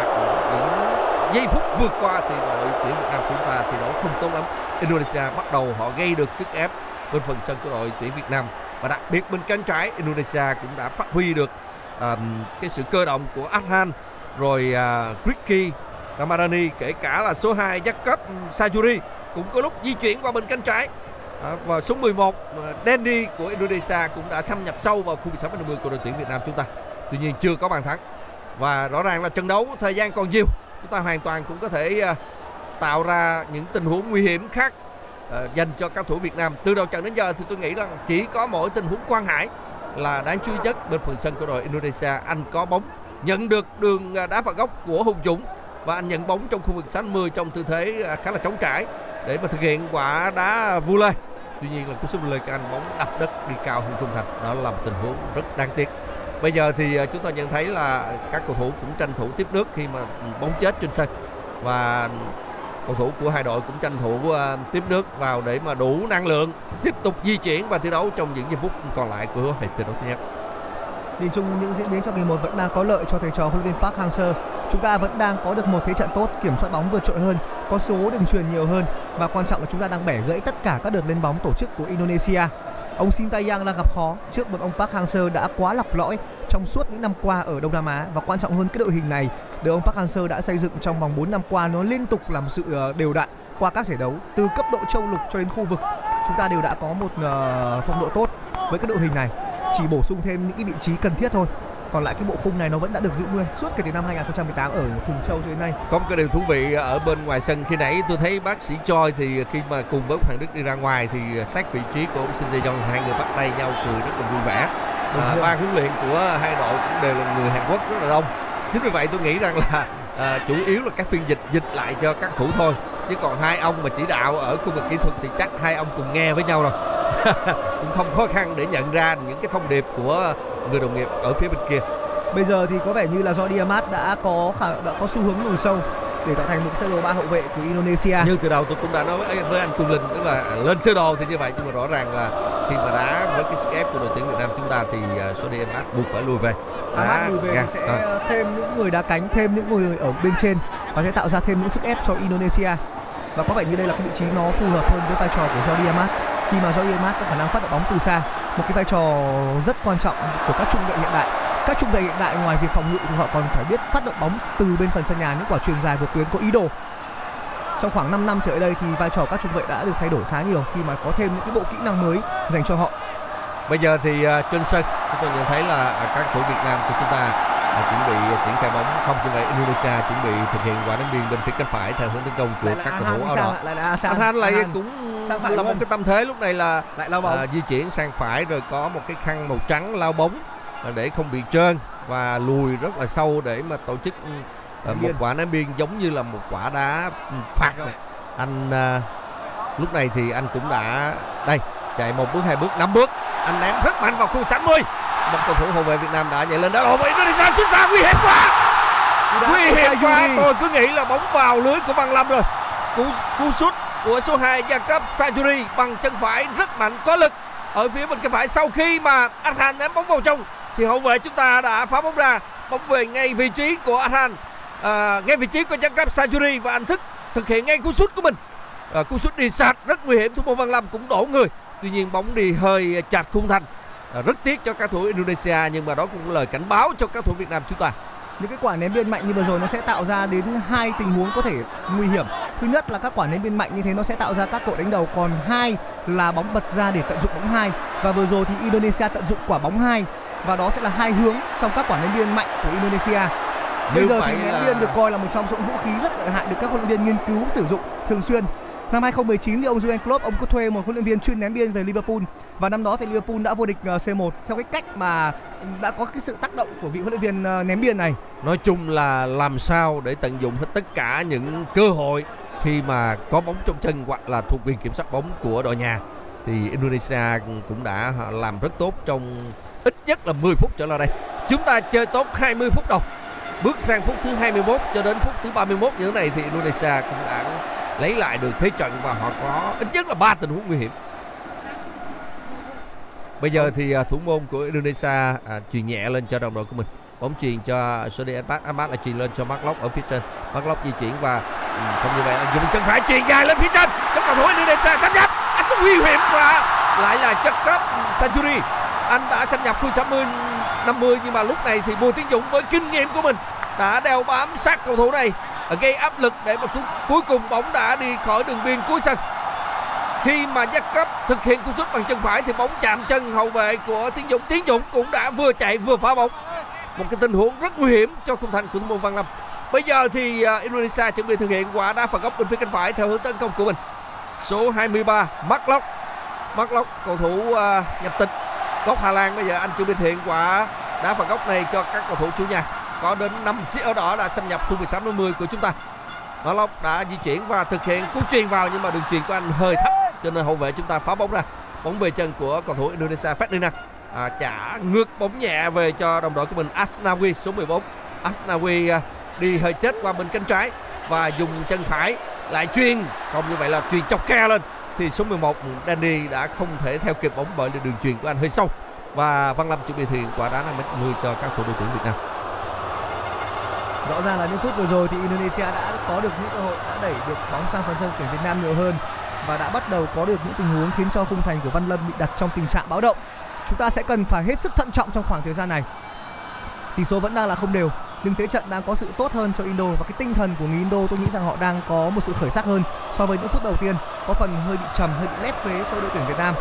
những giây phút vừa qua thì đội tuyển Việt Nam chúng ta thi đấu không tốt lắm. Indonesia bắt đầu họ gây được sức ép bên phần sân của đội tuyển Việt Nam, và đặc biệt bên cánh trái Indonesia cũng đã phát huy được à, cái sự cơ động của Arhan, rồi à, Ricky Ramadani, kể cả là số hai Jacob Sayuri cũng có lúc di chuyển qua bên cánh trái. À, và số mười một Dendy của Indonesia cũng đã xâm nhập sâu vào khu mười sáu mét năm mươi của đội tuyển Việt Nam chúng ta. Tuy nhiên chưa có bàn thắng, và rõ ràng là trận đấu thời gian còn nhiều. Chúng ta hoàn toàn cũng có thể à, tạo ra những tình huống nguy hiểm khác à, dành cho các thủ Việt Nam. Từ đầu trận đến giờ thì tôi nghĩ là chỉ có mỗi tình huống Quang Hải là đáng chú ý nhất. Bên phần sân của đội Indonesia, anh có bóng, nhận được đường đá phạt góc của Hùng Dũng, và anh nhận bóng trong khu vực sáu mươi trong tư thế khá là trống trải để mà thực hiện quả đá vu lê. Tuy nhiên là cú sút lê của anh bóng đập đất đi cao hơn khung thành, đó là một tình huống rất đáng tiếc. Bây giờ thì chúng ta nhận thấy là các cầu thủ cũng tranh thủ tiếp nước khi mà bóng chết trên sân, và cầu thủ của hai đội cũng tranh thủ tiếp nước vào để mà đủ năng lượng tiếp tục di chuyển và thi đấu trong những giây phút còn lại của hiệp thi đấu thứ nhất. Nhìn chung những diễn biến trong hiệp một vẫn đang có lợi cho thầy trò huấn luyện viên Park Hang Seo. Chúng ta vẫn đang có được một thế trận tốt, kiểm soát bóng vượt trội hơn, có số đường truyền nhiều hơn, và quan trọng là chúng ta đang bẻ gãy tất cả các đợt lên bóng tổ chức của Indonesia. Ông Shin Tae-yong đang gặp khó trước một ông Park Hang Seo đã quá lọc lõi trong suốt những năm qua ở Đông Nam Á, và quan trọng hơn cái đội hình này được ông Park Hang Seo đã xây dựng trong vòng bốn năm qua, nó liên tục làm sự đều đặn qua các giải đấu từ cấp độ châu lục cho đến khu vực. Chúng ta đều đã có một phong độ tốt với cái đội hình này, chỉ bổ sung thêm những cái vị trí cần thiết thôi. Còn lại cái bộ khung này nó vẫn đã được giữ nguyên suốt kể từ năm hai nghìn không trăm mười tám ở Thường Châu cho đến nay. Có một cái điều thú vị ở bên ngoài sân, khi nãy tôi thấy bác sĩ Choi thì khi mà cùng với Hoàng Đức đi ra ngoài thì sát vị trí của ông Shin Tae-yong, hai người bắt tay nhau cười rất là vui vẻ. À, ba huấn luyện của hai đội cũng đều là người Hàn Quốc rất là đông. Chính vì vậy tôi nghĩ rằng là à, chủ yếu là các phiên dịch dịch lại cho các thủ thôi, chứ còn hai ông mà chỉ đạo ở khu vực kỹ thuật thì chắc hai ông cùng nghe với nhau rồi. Cũng không khó khăn để nhận ra những cái thông điệp của người đồng nghiệp ở phía bên kia. Bây giờ thì có vẻ như là Jordi Amat đã có đã có xu hướng lùi sâu để tạo thành một sơ đồ ba hậu vệ của Indonesia. Như từ đầu tôi cũng đã nói với anh Quang Linh, tức là lên sơ đồ thì như vậy, nhưng mà rõ ràng là khi mà đá với cái sức ép của đội tuyển Việt Nam chúng ta thì Jordi Amat buộc phải lùi về. Đá Amat lùi về thì sẽ à. thêm những người đá cánh, thêm những người ở bên trên, và sẽ tạo ra thêm những sức ép cho Indonesia. Và có vẻ như đây là cái vị trí nó phù hợp hơn với vai trò của Jordi Amat, khi mà Jordi Amat có khả năng phát động bóng từ xa, một cái vai trò rất quan trọng của các trung vệ hiện đại. Các trung vệ hiện đại ngoài việc phòng ngự thì họ còn phải biết phát động bóng từ bên phần sân nhà, những quả chuyền dài vượt tuyến có ý đồ. Trong khoảng năm năm trở lại đây thì vai trò các trung vệ đã được thay đổi khá nhiều khi mà có thêm những cái bộ kỹ năng mới dành cho họ. Bây giờ thì trên sân chúng tôi nhận thấy là các cầu thủ Việt Nam của chúng ta chuẩn bị triển khai bóng, không như vậy Indonesia chuẩn bị thực hiện quả đánh biên bên phía cánh phải theo hướng tấn công của các cầu thủ áo đỏ. Arhan lại cũng là một cái tâm thế lúc này là à, di chuyển sang phải, rồi có một cái khăn màu trắng lao bóng để không bị trơn và lùi rất là sâu để mà tổ chức à, một quả ném biên giống như là một quả đá phạt này. Anh à, lúc này thì anh cũng đã đây chạy một bước, hai bước, năm bước, anh ném rất mạnh vào khu sáu mươi. Một cầu thủ hậu vệ Việt Nam đã nhảy lên đá, hậu vệ Indonesia xuất xa, nguy hiểm quá, nguy hiểm quá. Tôi cứ nghĩ là bóng vào lưới của Văn Lâm rồi. Cú cú sút của số hai Jacob Sayuri bằng chân phải rất mạnh, có lực ở phía bên cánh phải. Sau khi mà Arhan ném bóng vào trong thì hậu vệ chúng ta đã phá bóng ra, bóng về ngay vị trí của Arhan à, ngay vị trí của giáng cấp Sayuri và anh Thức thực hiện ngay cú sút của mình. À, cú sút đi sát rất nguy hiểm, thủ môn Văn Lâm cũng đổ người, tuy nhiên bóng đi hơi chặt khung thành. À, rất tiếc cho các thủ Indonesia, nhưng mà đó cũng là lời cảnh báo cho các thủ Việt Nam chúng ta. Những cái quả ném biên mạnh như vừa rồi nó sẽ tạo ra đến hai tình huống có thể nguy hiểm. Thứ nhất là các quả ném biên mạnh như thế nó sẽ tạo ra các cội đánh đầu, còn hai là bóng bật ra để tận dụng bóng hai. Và vừa rồi thì Indonesia tận dụng quả bóng hai, và đó sẽ là hai hướng trong các quả ném biên mạnh của Indonesia. Bây giờ thì ném biên được coi là một trong số vũ khí rất lợi hại được các huấn luyện viên nghiên cứu sử dụng thường xuyên. Năm hai không một chín thì ông Jurgen Klopp ông có thuê một huấn luyện viên chuyên ném biên về Liverpool, và năm đó thì Liverpool đã vô địch xê một theo cái cách mà đã có cái sự tác động của vị huấn luyện viên ném biên này. Nói chung là làm sao để tận dụng hết tất cả những cơ hội khi mà có bóng trong chân hoặc là thuộc quyền kiểm soát bóng của đội nhà, thì Indonesia cũng đã làm rất tốt trong ít nhất là mười phút trở lại đây. Chúng ta chơi tốt hai mươi phút đầu, bước sang phút thứ hai mươi mốt cho đến phút thứ ba mươi mốt như thế này thì Indonesia cũng đã lấy lại được thế trận và họ có ít nhất là ba tình huống nguy hiểm. Bây giờ thì thủ môn của Indonesia à, chuyền nhẹ lên cho đồng đội của mình. Bóng chuyền cho Jordi Amat là chuyền lên cho Marc Klok ở phía trên. Marc Klok di chuyển và ừ, không như vậy là dùng chân phải chuyền dài lên phía trên. Trong cầu thủ Indonesia sắp nhập, à, sự nguy hiểm và lại là chất cấp Sayuri. Anh đã xâm nhập khu sáu mươi năm mươi nhưng mà lúc này thì Bùi Tiến Dũng với kinh nghiệm của mình đã đeo bám sát cầu thủ này, gây áp lực để mà cuối, cuối cùng bóng đã đi khỏi đường biên cuối sân. Khi mà Giác Cấp thực hiện cú sút bằng chân phải thì bóng chạm chân hậu vệ của Tiến Dũng. Tiến Dũng cũng đã vừa chạy vừa phá bóng, một cái tình huống rất nguy hiểm cho khung thành của thủ môn Văn Lâm. Bây giờ thì Indonesia chuẩn bị thực hiện quả đá phạt góc bên phía cánh phải theo hướng tấn công của mình. Số hai mươi ba Marc Klok, Marc Klok cầu thủ uh, nhập tịch gốc Hà Lan. Bây giờ anh chuẩn bị thực hiện quả đá phạt góc này cho các cầu thủ chủ nhà. Có đến năm chiếc áo đỏ đã xâm nhập khu mười sáu năm mươi của chúng ta. Marc Klok đã di chuyển và thực hiện cú chuyền vào, nhưng mà đường chuyền của anh hơi thấp cho nên hậu vệ chúng ta phá bóng ra. Bóng về chân của cầu thủ Indonesia Ferdinan, à, trả ngược bóng nhẹ về cho đồng đội của mình Asnawi số mười bốn. Asnawi à, đi hơi chết qua bên cánh trái và dùng chân phải lại chuyền, không như vậy là chuyền chọc khe lên thì số mười một Dendy đã không thể theo kịp bóng bởi đường chuyền của anh hơi sâu. Và Văn Lâm chuẩn bị thiền quả đá năm mét mười cho các thủ đội tuyển Việt Nam. Rõ ràng là những phút vừa rồi thì Indonesia đã có được những cơ hội, đã đẩy được bóng sang phần sân tuyển Việt Nam nhiều hơn và đã bắt đầu có được những tình huống khiến cho khung thành của Văn Lâm bị đặt trong tình trạng báo động. Chúng ta sẽ cần phải hết sức thận trọng trong khoảng thời gian này. Tỷ số vẫn đang là không đều, nhưng thế trận đang có sự tốt hơn cho Indo, và cái tinh thần của người Indo tôi nghĩ rằng họ đang có một sự khởi sắc hơn so với những phút đầu tiên có phần hơi bị trầm, hơi bị lép vế so với đội tuyển Việt Nam.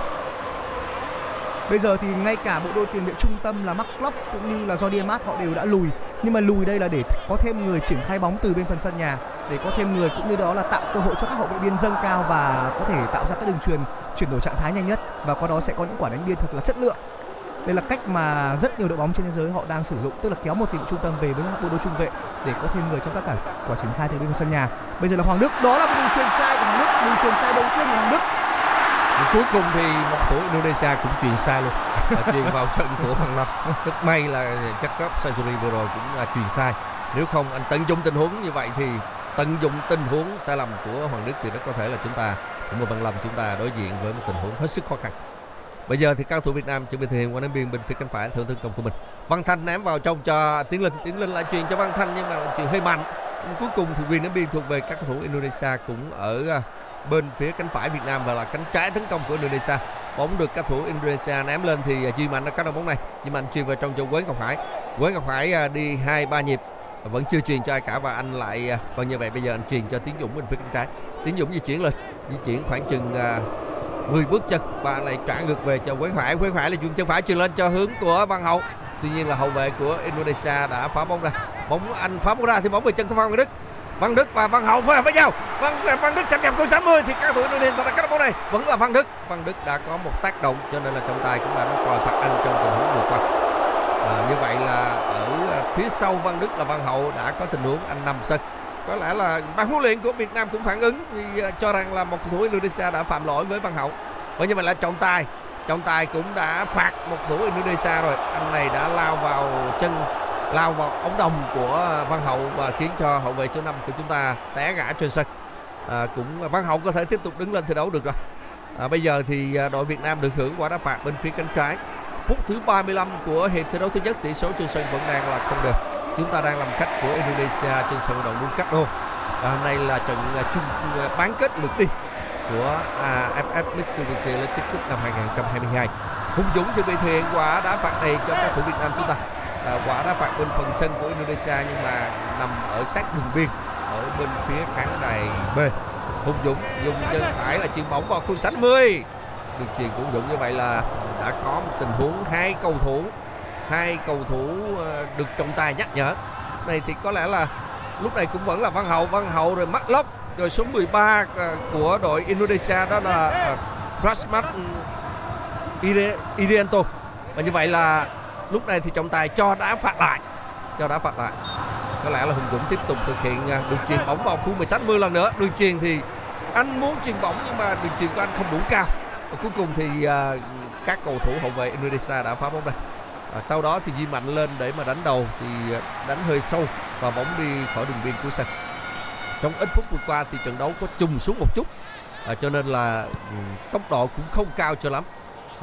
Bây giờ thì ngay cả bộ đôi tiền vệ trung tâm là Marc Klok cũng như là Jordi Amat họ đều đã lùi. Nhưng mà lùi đây là để có thêm người triển khai bóng từ bên phần sân nhà, để có thêm người cũng như đó là tạo cơ hội cho các hậu vệ biên dâng cao và có thể tạo ra các đường truyền chuyển đổi trạng thái nhanh nhất, và qua đó sẽ có những quả đánh biên thật là chất lượng. Đây là cách mà rất nhiều đội bóng trên thế giới họ đang sử dụng, tức là kéo một tiền vệ trung tâm về với bộ đôi trung vệ để có thêm người trong tất cả quả triển khai từ bên sân nhà. Bây giờ là Hoàng Đức, đó là một đường truyền sai của Hoàng Đức, đường truyền sai đầu tiên của Hoàng Đức. Cuối cùng thì một thủ Indonesia cũng chuyền sai luôn, chuyền vào trận của Văn Lâm. Rất may là chắc cấp Sayuri vừa rồi cũng là chuyền sai, nếu không anh tận dụng tình huống như vậy thì tận dụng tình huống sai lầm của Hoàng Đức thì rất có thể là chúng ta cũng như Văn Lâm chúng ta đối diện với một tình huống hết sức khó khăn. Bây giờ thì các thủ Việt Nam chuẩn bị thực hiện quả ném biên bên phía cánh phải theo tấn công của mình. Văn Thanh ném vào trong cho Tiến Linh, Tiến Linh lại chuyền cho Văn Thanh nhưng mà chuyền hơi mạnh. Cuối cùng thì quyền ném biên thuộc về các thủ Indonesia cũng ở bên phía cánh phải Việt Nam và là cánh trái tấn công của Indonesia. Bóng được các thủ Indonesia ném lên thì Duy Mạnh đã cắt được bóng này. Duy Mạnh chuyền vào trong cho Quế Ngọc Hải. Quế Ngọc Hải đi hai ba nhịp vẫn chưa chuyền cho ai cả và anh lại còn như vậy. Bây giờ anh chuyền cho Tiến Dũng bên phía cánh trái. Tiến Dũng di chuyển lên, di chuyển khoảng chừng mười bước chân và lại trả ngược về cho Quế Hải. Quế Hải là dùng chân phải chuyền lên cho hướng của Văn Hậu. Tuy nhiên là hậu vệ của Indonesia đã phá bóng ra. Bóng anh phá bóng ra thì bóng về chân của Phan Văn Đức. Văn Đức và Văn Hậu phối hợp với nhau. Văn Văn Đức xâm nhập khu sáu mươi thì các thủ Indonesia đã cắt bóng này. Vẫn là Văn Đức. Văn Đức đã có một tác động cho nên là trọng tài cũng đã mắc còi phạt anh trong tình huống vừa qua. À, như vậy là ở phía sau Văn Đức là Văn Hậu đã có tình huống anh nằm sân. Có lẽ là ban huấn luyện của Việt Nam cũng phản ứng thì cho rằng là một cầu thủ Indonesia đã phạm lỗi với Văn Hậu. Và như vậy là trọng tài, trọng tài cũng đã phạt một thủ Indonesia rồi. Anh này đã lao vào chân, lao vào ống đồng của Văn Hậu và khiến cho hậu vệ số năm của chúng ta té ngã trên sân. À, cũng Văn Hậu có thể tiếp tục đứng lên thi đấu được rồi. À, bây giờ thì đội Việt Nam được hưởng quả đá phạt bên phía cánh trái. Phút thứ ba mươi lăm của hiệp thi đấu thứ nhất, tỷ số trên sân vẫn đang là không đều. Chúng ta đang làm khách của Indonesia trên sân vận động Bung Karno. Hôm nay là trận chung bán kết lượt đi của a ép ép Mitsubishi Electric Cup năm hai nghìn không trăm hai mươi hai. Hùng Dũng thì bị thiện quả đá phạt này cho các thủ Việt Nam chúng ta. À, quả đá phạt bên phần sân của Indonesia nhưng mà nằm ở sát đường biên ở bên phía khán đài B. Hùng Dũng dùng chân phải là chuyền bóng vào khu sáu mươi. Đường chuyền của Hùng Dũng, như vậy là đã có một tình huống hai cầu thủ hai cầu thủ được trọng tài nhắc nhở. Này thì có lẽ là lúc này cũng vẫn là Văn Hậu, Văn Hậu rồi Marc Klok, rồi số mười ba của đội Indonesia đó là Pratama Arhan. Và như vậy là lúc này thì trọng tài cho đá phạt lại, cho đá phạt lại. Có lẽ là Hùng Dũng tiếp tục thực hiện đường chuyền bóng vào khu mười sáu mươi lần nữa. Đường chuyền thì anh muốn chuyền bóng nhưng mà đường chuyền của anh không đủ cao. Và cuối cùng thì các cầu thủ hậu vệ Indonesia đã phá bóng đây. À, sau đó thì Duy Mạnh lên để mà đánh đầu thì đánh hơi sâu và bóng đi khỏi đường biên của sân. Trong ít phút vừa qua thì trận đấu có chùng xuống một chút, à, cho nên là tốc độ cũng không cao cho lắm.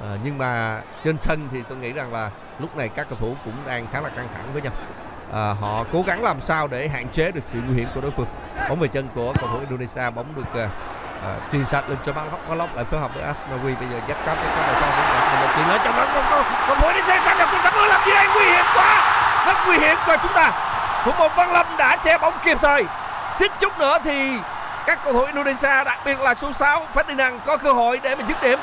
À, nhưng mà trên sân thì tôi nghĩ rằng là lúc này các cầu thủ cũng đang khá là căng thẳng với nhau. À, họ cố gắng làm sao để hạn chế được sự nguy hiểm của đối phương. Bóng về chân của cầu thủ Indonesia, bóng được uh, uh, truyền sạch lên cho Marc Klok lại phối hợp với Asnawi. Bây giờ dắt cáp cho các đội phong một chuyện lớn trong bóng không cầu thủ Indonesia sang nhập của Samari làm gì đây, nguy hiểm quá, rất nguy hiểm cho chúng ta. Thủ môn Văn Lâm đã che bóng kịp thời, xích chút nữa thì các cầu thủ Indonesia đặc biệt là số sáu Ferdinan có cơ hội để mà dứt điểm.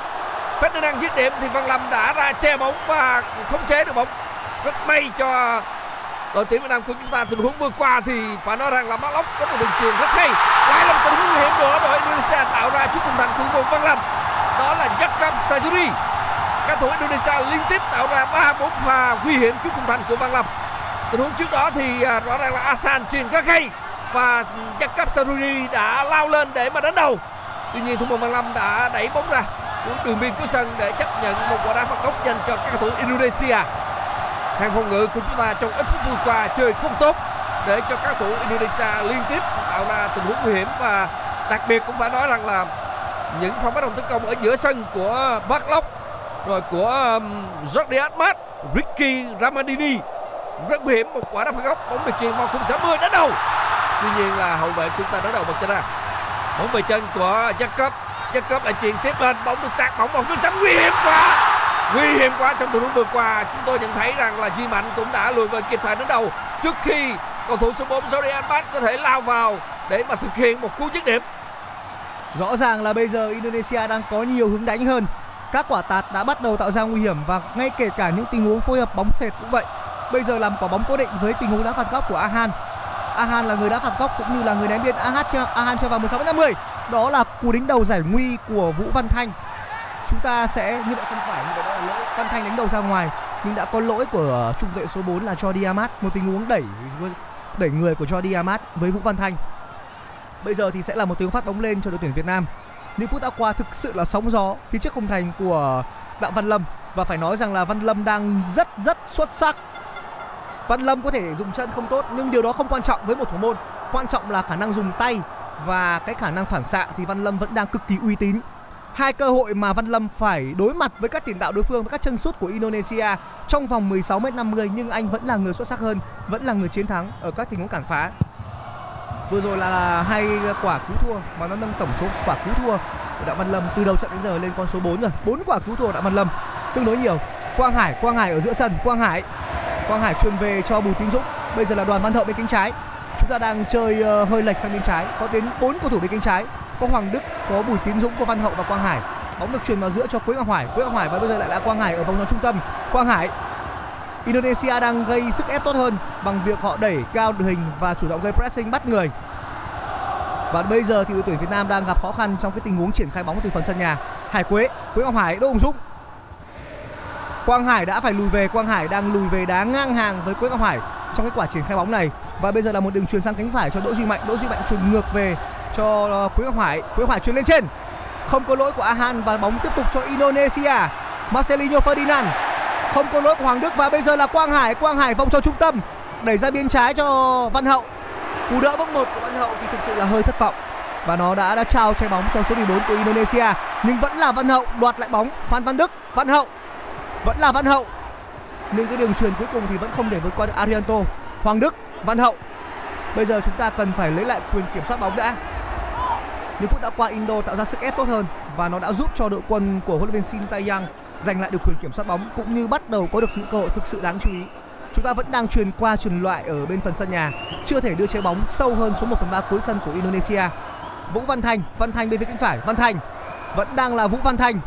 Ferdinan dứt điểm thì Văn Lâm đã ra che bóng và không chế được bóng. Rất may cho đội tuyển Việt Nam của chúng ta. Tình huống vừa qua thì phải nói rằng là Marc Klok có một đường chuyền rất hay. Lại là một tình huống nguy hiểm nữa, đội Indonesia tạo ra chút khung thành thủ môn Văn Lâm. Đó là giáp cam Sayuri. Các thủ Indonesia liên tiếp tạo ra ba bốn pha nguy hiểm trước khung thành của Văn Lâm. Tình huống trước đó thì rõ ràng là Asan chuyền rất hay và giáp cam Sayuri đã lao lên để mà đánh đầu. Tuy nhiên thủ môn Văn Lâm đã đẩy bóng ra đường biên của sân để chấp nhận một quả đá phạt góc dành cho các cầu thủ Indonesia. Hàng phòng ngự của chúng ta trong ít phút vừa qua chơi không tốt để cho các thủ Indonesia liên tiếp tạo ra tình huống nguy hiểm, và đặc biệt cũng phải nói rằng là những pha đồng tấn công ở giữa sân của Marc Klok rồi của Jordi Amat, Ricky Ramadini rất nguy hiểm. Một quả đá phạt góc, bóng được chuyền vào khung sáu mươi đến đầu, tuy nhiên là hậu vệ chúng ta đối đầu bật chân ra. Bóng về chân của Jacob, Jacob lại chuyền tiếp lên, bóng được tạt bóng vào khung sáu mươi, nguy hiểm quá. Nguy hiểm quá. Trong tình huống vừa qua chúng tôi nhận thấy rằng là Duy Mạnh cũng đã lùi về kịp thời đến đầu trước khi cầu thủ số bốn Jordi Amat có thể lao vào để mà thực hiện một cú dứt điểm. Rõ ràng là bây giờ Indonesia đang có nhiều hướng đánh hơn. Các quả tạt đã bắt đầu tạo ra nguy hiểm và ngay kể cả những tình huống phối hợp bóng sệt cũng vậy. Bây giờ làm quả bóng cố định với tình huống đá phạt góc của Arhan. Arhan là người đá phạt góc cũng như là người ném biên. Arhan cho, Arhan cho vào mười sáu mét năm mươi. Đó là cú đánh đầu giải nguy của Vũ Văn Thanh. Chúng ta sẽ như vậy không phải, như vậy đó là lỗi. Văn Thanh đánh đầu ra ngoài nhưng đã có lỗi của trung vệ số bốn là Jordi Amat, một tình huống đẩy đẩy người của Jordi Amat với Vũ Văn Thanh. Bây giờ thì sẽ là một tiếng phát bóng lên cho đội tuyển Việt Nam. Những phút đã qua thực sự là sóng gió phía trước khung thành của Đặng Văn Lâm, và phải nói rằng là Văn Lâm đang rất rất xuất sắc. Văn Lâm có thể dùng chân không tốt nhưng điều đó không quan trọng với một thủ môn, quan trọng là khả năng dùng tay và cái khả năng phản xạ thì Văn Lâm vẫn đang cực kỳ uy tín. Hai cơ hội mà Văn Lâm phải đối mặt với các tiền đạo đối phương, với các chân sút của Indonesia trong vòng mười sáu mét năm mươi, nhưng anh vẫn là người xuất sắc hơn, vẫn là người chiến thắng ở các tình huống cản phá. Vừa rồi là hai quả cứu thua mà nó nâng tổng số quả cứu thua của Đặng Văn Lâm từ đầu trận đến giờ lên con số bốn rồi. Bốn quả cứu thua của Đặng Văn Lâm tương đối nhiều. Quang Hải, Quang Hải ở giữa sân, Quang Hải. Quang Hải chuyền về cho Bùi Tiến Dũng. Bây giờ là Đoàn Văn Hậu bên cánh trái. Chúng ta đang chơi hơi lệch sang bên trái, có đến bốn cầu thủ bên cánh trái. Có Hoàng Đức, có Bùi Tiến Dũng, có Văn Hậu và Quang Hải. Bóng được chuyền vào giữa cho Quế Ngọc Hải. Quế Ngọc Hải và bây giờ lại là Quang Hải ở vòng tròn trung tâm. Quang Hải. Indonesia đang gây sức ép tốt hơn bằng việc họ đẩy cao đội hình và chủ động gây pressing bắt người. Và bây giờ thì đội tuyển Việt Nam đang gặp khó khăn trong cái tình huống triển khai bóng từ phần sân nhà. Hải Quế, Quế Ngọc Hải, Đỗ Hùng Dũng. Quang Hải đã phải lùi về, Quang Hải đang lùi về đá ngang hàng với Quế Ngọc Hải trong cái quả triển khai bóng này. Và bây giờ là một đường chuyền sang cánh phải cho Đỗ Duy Mạnh, Đỗ Duy Mạnh chuyền ngược về cho Quế Ngọc Hải, Quế Ngọc Hải chuyền lên trên. Không có lỗi của Arhan và bóng tiếp tục cho Indonesia. Marselino Ferdinan. Không có lỗi của Hoàng Đức và bây giờ là Quang Hải, Quang Hải vòng cho trung tâm, đẩy ra biên trái cho Văn Hậu. Cú đỡ bốc một của Văn Hậu thì thực sự là hơi thất vọng và nó đã đã trao trái bóng cho số mười bốn của Indonesia, nhưng vẫn là Văn Hậu đoạt lại bóng. Phan Văn Đức, Văn Hậu. Vẫn là Văn Hậu. Nhưng cái đường chuyền cuối cùng thì vẫn không để vượt qua được Aryanto. Hoàng Đức, Văn Hậu. Bây giờ chúng ta cần phải lấy lại quyền kiểm soát bóng đã. Những phút đã qua, Indo tạo ra sức ép tốt hơn và nó đã giúp cho đội quân của huấn luyện viên Shin Tae-yong giành lại được quyền kiểm soát bóng cũng như bắt đầu có được những cơ hội thực sự đáng chú ý. Chúng ta vẫn đang truyền qua truyền loại ở bên phần sân nhà, chưa thể đưa trái bóng sâu hơn số một phần ba cuối sân của Indonesia. Vũ Văn Thanh, Văn Thanh bên phía cánh phải, Văn Thanh vẫn đang là Vũ Văn Thanh.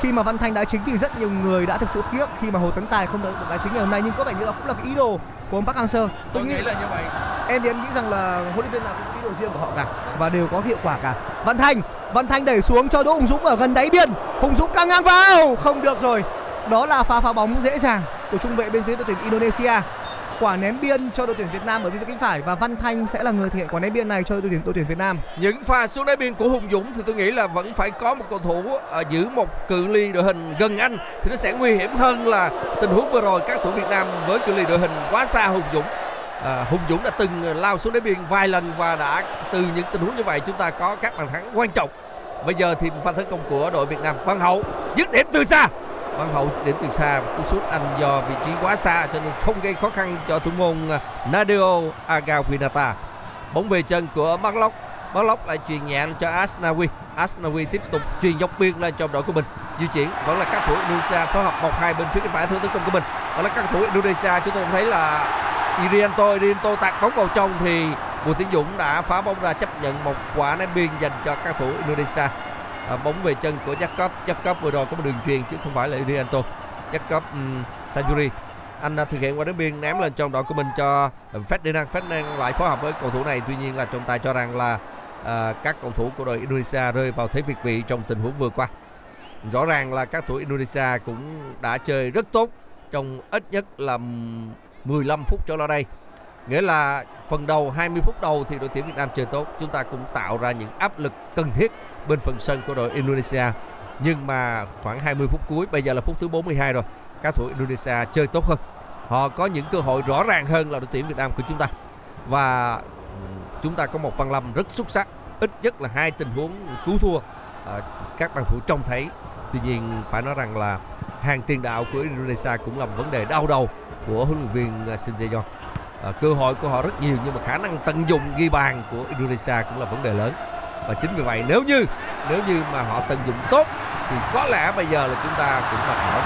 Khi mà Văn Thanh đá chính thì rất nhiều người đã thực sự tiếc khi mà Hồ Tấn Tài không được đá chính ngày hôm nay, nhưng có vẻ như là cũng là cái ý đồ của ông Park Hang Seo. Tôi nghĩ là như vậy. Em thì em nghĩ rằng là huấn luyện viên nào cũng có ý đồ riêng của họ cả và đều có hiệu quả cả. Văn Thanh, Văn Thanh đẩy xuống cho Đỗ Hùng Dũng ở gần đáy biên. Hùng Dũng căng ngang vào, không được rồi. Đó là pha phá bóng dễ dàng của trung vệ bên phía đội tuyển Indonesia. Quả ném biên cho đội tuyển Việt Nam ở bên phía cánh phải và Văn Thanh sẽ là người thực hiện quả ném biên này cho đội tuyển đội tuyển Việt Nam. Những pha xuống đáy biên của Hùng Dũng thì tôi nghĩ là vẫn phải có một cầu thủ uh, giữ một cự ly đội hình gần anh thì nó sẽ nguy hiểm hơn là tình huống vừa rồi các thủ Việt Nam với cự ly đội hình quá xa Hùng Dũng. Uh, Hùng Dũng đã từng lao xuống đáy biên vài lần và đã từ những tình huống như vậy chúng ta có các bàn thắng quan trọng. Bây giờ thì pha tấn công của đội Việt Nam, Văn Hậu dứt điểm từ xa. Văn Hậu đến từ xa, cú sút anh do vị trí quá xa cho nên không gây khó khăn cho thủ môn Nadio Argawinata. Bóng về chân của Marc Klok, Marc Klok lại truyền nhẹ cho Asnawi. Asnawi tiếp tục truyền dọc biên lên cho đội của mình. Di chuyển vẫn là các thủ Indonesia phối hợp một hai bên phía cánh phải thủ tấn công của mình. Đó là các thủ Indonesia, chúng tôi thấy là Aryanto, Aryanto tạt bóng vào trong thì Bùi Tiến Dũng đã phá bóng ra chấp nhận một quả ném biên dành cho các thủ Indonesia. À, bóng về chân của Jacob, Jacob vừa rồi có một đường truyền chứ không phải là Aryanto. Jacob um, Sayuri, anh đã thực hiện qua đến biên ném lên trong đội của mình cho Ferdinan. Ferdinan lại phối hợp với cầu thủ này, tuy nhiên là trọng tài cho rằng là à, các cầu thủ của đội Indonesia rơi vào thế việt vị trong tình huống vừa qua. Rõ ràng là các thủ Indonesia cũng đã chơi rất tốt trong ít nhất là mười lăm phút trở lại đây. Nghĩa là phần đầu hai mươi phút đầu thì đội tuyển Việt Nam chơi tốt, chúng ta cũng tạo ra những áp lực cần thiết bên phần sân của đội Indonesia. Nhưng mà khoảng hai mươi phút cuối, bây giờ là phút thứ bốn mươi hai rồi, các thủ Indonesia chơi tốt hơn. Họ có những cơ hội rõ ràng hơn là đội tuyển Việt Nam của chúng ta. Và chúng ta có một Văn Lâm rất xuất sắc, ít nhất là hai tình huống cứu thua à, các bàn thủ trông thấy. Tuy nhiên phải nói rằng là hàng tiền đạo của Indonesia cũng là một vấn đề đau đầu của huấn luyện viên Shin Tae-yong. À, cơ hội của họ rất nhiều nhưng mà khả năng tận dụng ghi bàn của Indonesia cũng là vấn đề lớn. Và chính vì vậy nếu như nếu như mà họ tận dụng tốt thì có lẽ bây giờ là chúng ta cũng gặp nổi.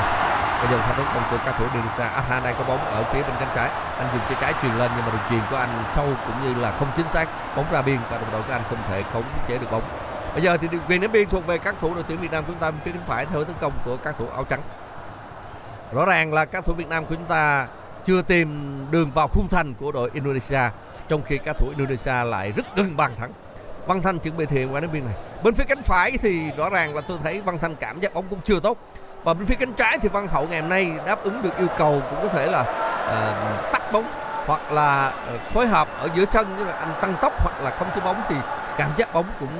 Bây giờ pha tấn công của cầu thủ Indonesia, Arhan đang có bóng ở phía bên cánh trái, anh dùng chân trái truyền lên nhưng mà đường truyền của anh sâu cũng như là không chính xác, bóng ra biên và đồng đội của anh không thể khống chế được bóng. Bây giờ thì quyền ném biên thuộc về các thủ đội tuyển Việt Nam của chúng ta bên phía cánh phải theo tấn công của các thủ áo trắng. Rõ ràng là các thủ Việt Nam của chúng ta chưa tìm đường vào khung thành của đội Indonesia, trong khi các thủ Indonesia lại rất gần bàn thắng. Văn Thanh chuẩn bị thiện qua đến biên này. Bên phía cánh phải thì rõ ràng là tôi thấy Văn Thanh cảm giác bóng cũng chưa tốt. Và bên phía cánh trái thì Văn Hậu ngày hôm nay đáp ứng được yêu cầu, cũng có thể là uh, tắt bóng hoặc là phối hợp ở giữa sân, nhưng mà anh tăng tốc hoặc là không thu bóng thì cảm giác bóng cũng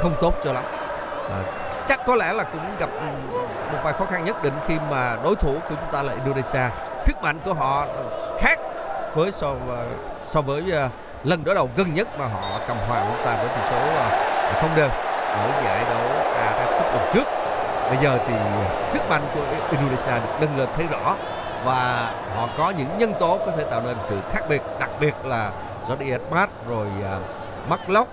không tốt cho lắm. Uh, chắc có lẽ là cũng gặp một vài khó khăn nhất định khi mà đối thủ của chúng ta là Indonesia. Sức mạnh của họ khác với so với, so với uh, lần đối đầu gần nhất mà họ cầm hòa chúng ta với tỷ số uh, không đều ở giải đấu a ép ép Cup lần trước. Bây giờ thì sức mạnh của Indonesia được nâng lên thấy rõ và họ có những nhân tố có thể tạo nên sự khác biệt, đặc biệt là Jordi Amat rồi uh, Marc Klok,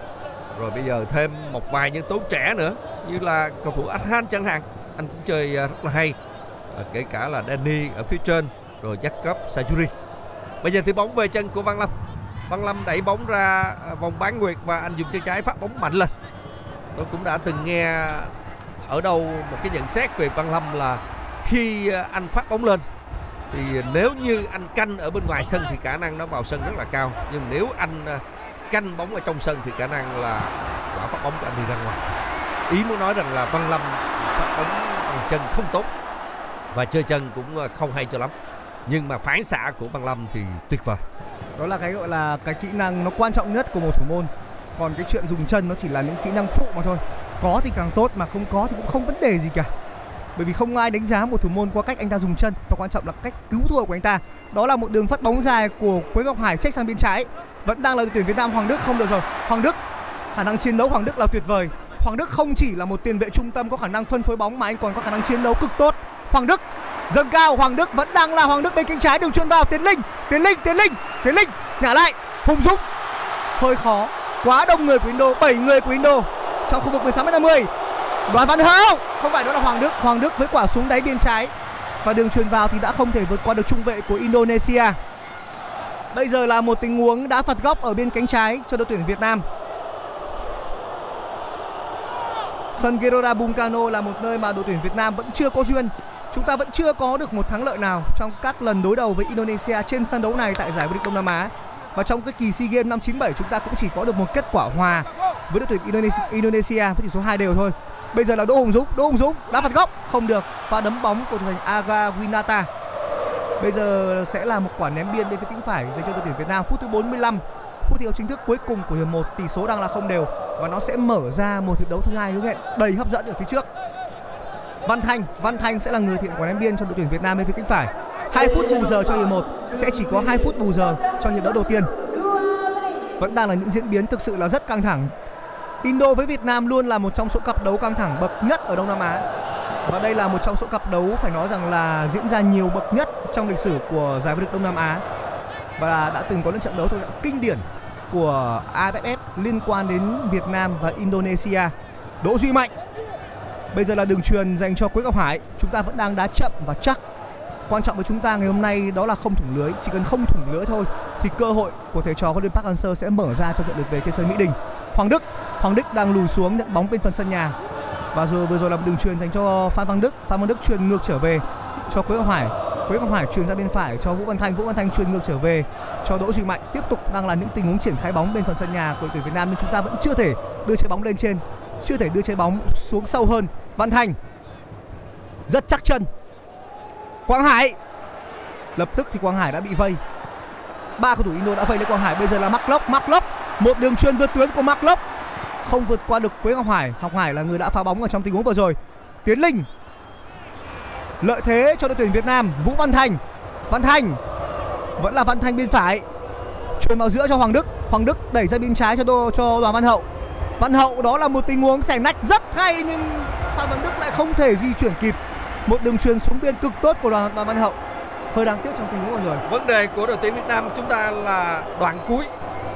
rồi bây giờ thêm một vài nhân tố trẻ nữa như là cầu thủ Arhan chẳng hạn, anh cũng chơi uh, rất là hay. À, kể cả là Dendy ở phía trên rồi Jacob Sayuri. Bây giờ thì bóng về chân của Văn Lâm. Văn Lâm đẩy bóng ra vòng bán nguyệt và anh dùng chân trái phát bóng mạnh lên. Tôi cũng đã từng nghe ở đâu một cái nhận xét về Văn Lâm là khi anh phát bóng lên thì nếu như anh canh ở bên ngoài sân thì khả năng nó vào sân rất là cao, nhưng nếu anh canh bóng ở trong sân thì khả năng là quả phát bóng của anh đi ra ngoài. Ý muốn nói rằng là Văn Lâm phát bóng bằng chân không tốt và chơi chân cũng không hay cho lắm, nhưng mà phản xạ của Văn Lâm thì tuyệt vời. Đó là cái gọi là cái kỹ năng nó quan trọng nhất của một thủ môn. Còn cái chuyện dùng chân nó chỉ là những kỹ năng phụ mà thôi. Có thì càng tốt, mà không có thì cũng không vấn đề gì cả. Bởi vì không ai đánh giá một thủ môn qua cách anh ta dùng chân, và quan trọng là cách cứu thua của anh ta. Đó là một đường phát bóng dài của Quế Ngọc Hải check sang bên trái. Vẫn đang là đội tuyển Việt Nam, Hoàng Đức không được rồi. Hoàng Đức, khả năng chiến đấu Hoàng Đức là tuyệt vời. Hoàng Đức không chỉ là một tiền vệ trung tâm có khả năng phân phối bóng mà anh còn có khả năng chiến đấu cực tốt. Hoàng Đức Dâng cao, Hoàng Đức vẫn đang là Hoàng Đức bên cánh trái, đường chuyền vào Tiến Linh, Tiến Linh, Tiến Linh, Tiến Linh nhả lại, Hùng Dũng. Hơi khó, quá đông người của Indo, bảy người của Indo trong khu vực mười sáu mét năm mươi. Đoàn Văn Hậu, không phải, đó là Hoàng Đức, Hoàng Đức với quả xuống đáy biên trái và đường chuyền vào thì đã không thể vượt qua được trung vệ của Indonesia. Bây giờ là một tình huống đã phạt góc ở bên cánh trái cho đội tuyển Việt Nam. Sân Gelora Bung Karno là một nơi mà đội tuyển Việt Nam vẫn chưa có duyên. Chúng ta vẫn chưa có được một thắng lợi nào trong các lần đối đầu với Indonesia trên sân đấu này tại giải vô địch Đông Nam Á. Và trong cái kỳ SEA Games năm chín bảy chúng ta cũng chỉ có được một kết quả hòa với đội tuyển Indonesia với tỷ số hai đều thôi. Bây giờ là Đỗ Hùng Dũng, Đỗ Hùng Dũng đá phạt góc không được và đấm bóng của thủ thành Argawinata. Bây giờ sẽ là một quả ném biên bên phía cánh phải dành cho đội tuyển Việt Nam. Phút thứ bốn mươi lăm, phút thi đấu chính thức cuối cùng của hiệp một, tỷ số đang là không đều và nó sẽ mở ra một hiệp đấu thứ hai hứa hẹn đầy hấp dẫn ở phía trước. Văn Thanh, Văn Thanh sẽ là người thiện quả ném biên cho đội tuyển Việt Nam bên phía cánh phải. hai phút bù giờ cho hiệp một, sẽ chỉ có hai phút bù giờ cho hiệp đấu đầu tiên. Vẫn đang là những diễn biến thực sự là rất căng thẳng. Indo với Việt Nam luôn là một trong số cặp đấu căng thẳng bậc nhất ở Đông Nam Á. Và đây là một trong số cặp đấu phải nói rằng là diễn ra nhiều bậc nhất trong lịch sử của giải vô địch Đông Nam Á. Và đã từng có những trận đấu thuộc dạng kinh điển của a ép ép liên quan đến Việt Nam và Indonesia. Đỗ Duy Mạnh. Bây giờ là đường truyền dành cho Quế Ngọc Hải. Chúng ta vẫn đang đá chậm và chắc. Quan trọng với chúng ta ngày hôm nay đó là không thủng lưới. Chỉ cần không thủng lưới thôi thì cơ hội của thầy trò huấn luyện Park Hang Seo sẽ mở ra trong trận lượt về trên sân Mỹ Đình. Hoàng Đức, Hoàng Đức đang lùi xuống nhận bóng bên phần sân nhà. Và rồi vừa rồi là một đường truyền dành cho Phan Văn Đức. Phan Văn Đức truyền ngược trở về cho Quế Ngọc Hải. Quế Ngọc Hải truyền ra bên phải cho Vũ Văn Thanh. Vũ Văn Thanh truyền ngược trở về cho Đỗ Duy Mạnh. Tiếp tục đang là những tình huống triển khai bóng bên phần sân nhà của đội tuyển Việt Nam, nhưng chúng ta vẫn chưa thể đưa trái bóng lên trên, chưa thể đưa trái bóng xuống sâu hơn. Văn Thanh rất chắc chân. Quang Hải, lập tức thì Quang Hải đã bị vây. Ba cầu thủ Indo đã vây lấy Quang Hải. Bây giờ là Marc Klok, Marc Klok, một đường chuyền vượt tuyến của Marc Klok không vượt qua được Quế Ngọc Hải. Ngọc Hải là người đã phá bóng ở trong tình huống vừa rồi. Tiến Linh, lợi thế cho đội tuyển Việt Nam. Vũ Văn Thanh, Văn Thanh vẫn là Văn Thanh bên phải, chuyền vào giữa cho Hoàng Đức. Hoàng Đức đẩy ra bên trái cho đô, cho Đoàn Văn Hậu. Văn Hậu, đó là một tình huống xẻ nách rất hay nhưng Phan Văn Đức lại không thể di chuyển kịp. Một đường chuyền xuống biên cực tốt của Đoàn, Đoàn Văn Hậu. Hơi đáng tiếc trong tình huống vừa rồi. Vấn đề của đội tuyển Việt Nam chúng ta là đoạn cuối,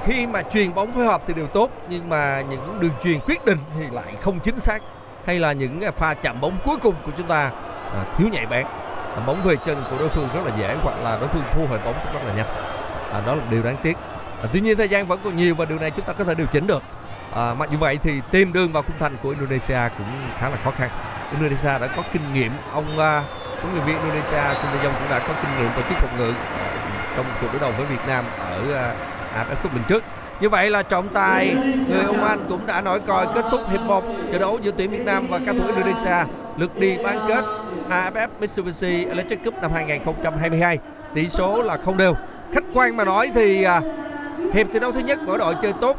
khi mà chuyền bóng phối hợp thì đều tốt nhưng mà những đường chuyền quyết định thì lại không chính xác, hay là những pha chạm bóng cuối cùng của chúng ta à, thiếu nhạy bén, à, bóng về chân của đối phương rất là dễ hoặc là đối phương thu hồi bóng rất là nhanh. À, đó là điều đáng tiếc. À, tuy nhiên thời gian vẫn còn nhiều và điều này chúng ta có thể điều chỉnh được. À, mặc dù vậy thì tìm đường vào khung thành của Indonesia cũng khá là khó khăn. Indonesia đã có kinh nghiệm, ông huấn luyện viên Indonesia Shin Tae-yong cũng đã có kinh nghiệm tổ chức phòng ngự trong cuộc đối đầu với Việt Nam ở a ép ép Cup mình trước. Như vậy là trọng tài người Ông Anh cũng đã nổi còi kết thúc hiệp một trận đấu giữa tuyển Việt Nam và các thủ Indonesia lượt đi bán kết a ép ép Mitsubishi Electric Cup năm hai không hai hai. Tỷ số là không đều. Khách quan mà nói thì hiệp thi đấu thứ nhất mỗi đội chơi tốt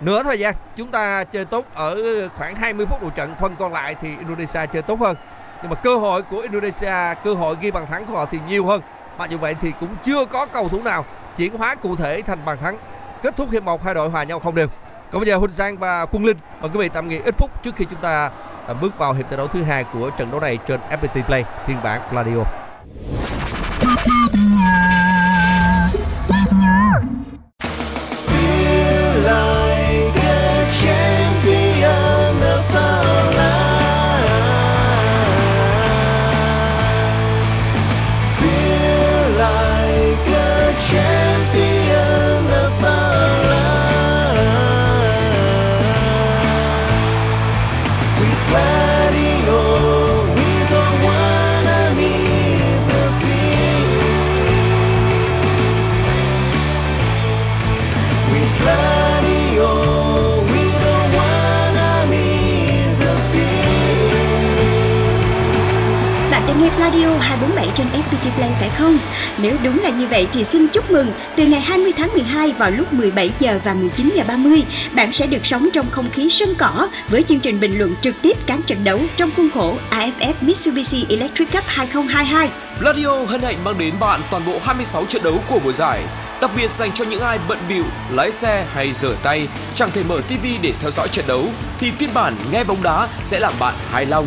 nửa thời gian, chúng ta chơi tốt ở khoảng hai mươi phút đầu trận, phần còn lại thì Indonesia chơi tốt hơn. Nhưng mà cơ hội của Indonesia, cơ hội ghi bàn thắng của họ thì nhiều hơn. Mà như vậy thì cũng chưa có cầu thủ nào chuyển hóa cụ thể thành bàn thắng. Kết thúc hiệp một, hai đội hòa nhau không đều. Còn bây giờ Huỳnh Sang và Quang Linh mời quý vị tạm nghỉ ít phút trước khi chúng ta bước vào hiệp thi đấu thứ hai của trận đấu này trên ép bê tê Play phiên bản Pladio. Radio hai bốn bảy trên ép pê tê Play phải không? Nếu đúng là như vậy thì xin chúc mừng. Từ ngày hai mươi tháng mười hai vào lúc mười bảy giờ và mười chín giờ ba mươi, bạn sẽ được sống trong không khí sân cỏ với chương trình bình luận trực tiếp các trận đấu trong khuôn khổ a ép ép Mitsubishi Electric Cup hai không hai hai. Radio hân hạnh mang đến bạn toàn bộ hai mươi sáu trận đấu của mùa giải, đặc biệt dành cho những ai bận bịu lái xe hay rửa tay, chẳng thể mở ti vi để theo dõi trận đấu thì phiên bản nghe bóng đá sẽ làm bạn hài lòng.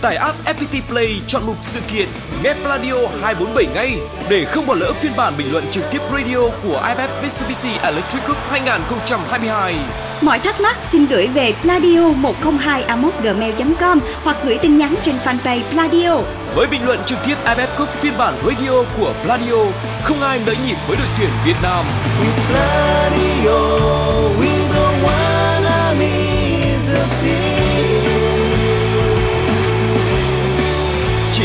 Tải app ép pê tê Play, chọn mục sự kiện, nghe Pladio hai bốn bảy ngay để không bỏ lỡ phiên bản bình luận trực tiếp radio của a ép ép Mitsubishi Electric Cup hai không hai hai. Mọi thắc mắc xin gửi về pladio một không hai a còng gmail chấm com hoặc gửi tin nhắn trên fanpage Pladio. Với bình luận trực tiếp a ép ép Cup phiên bản radio của Pladio, không ai nỡ nhịp với đội tuyển Việt Nam. Chỉ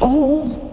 Oh.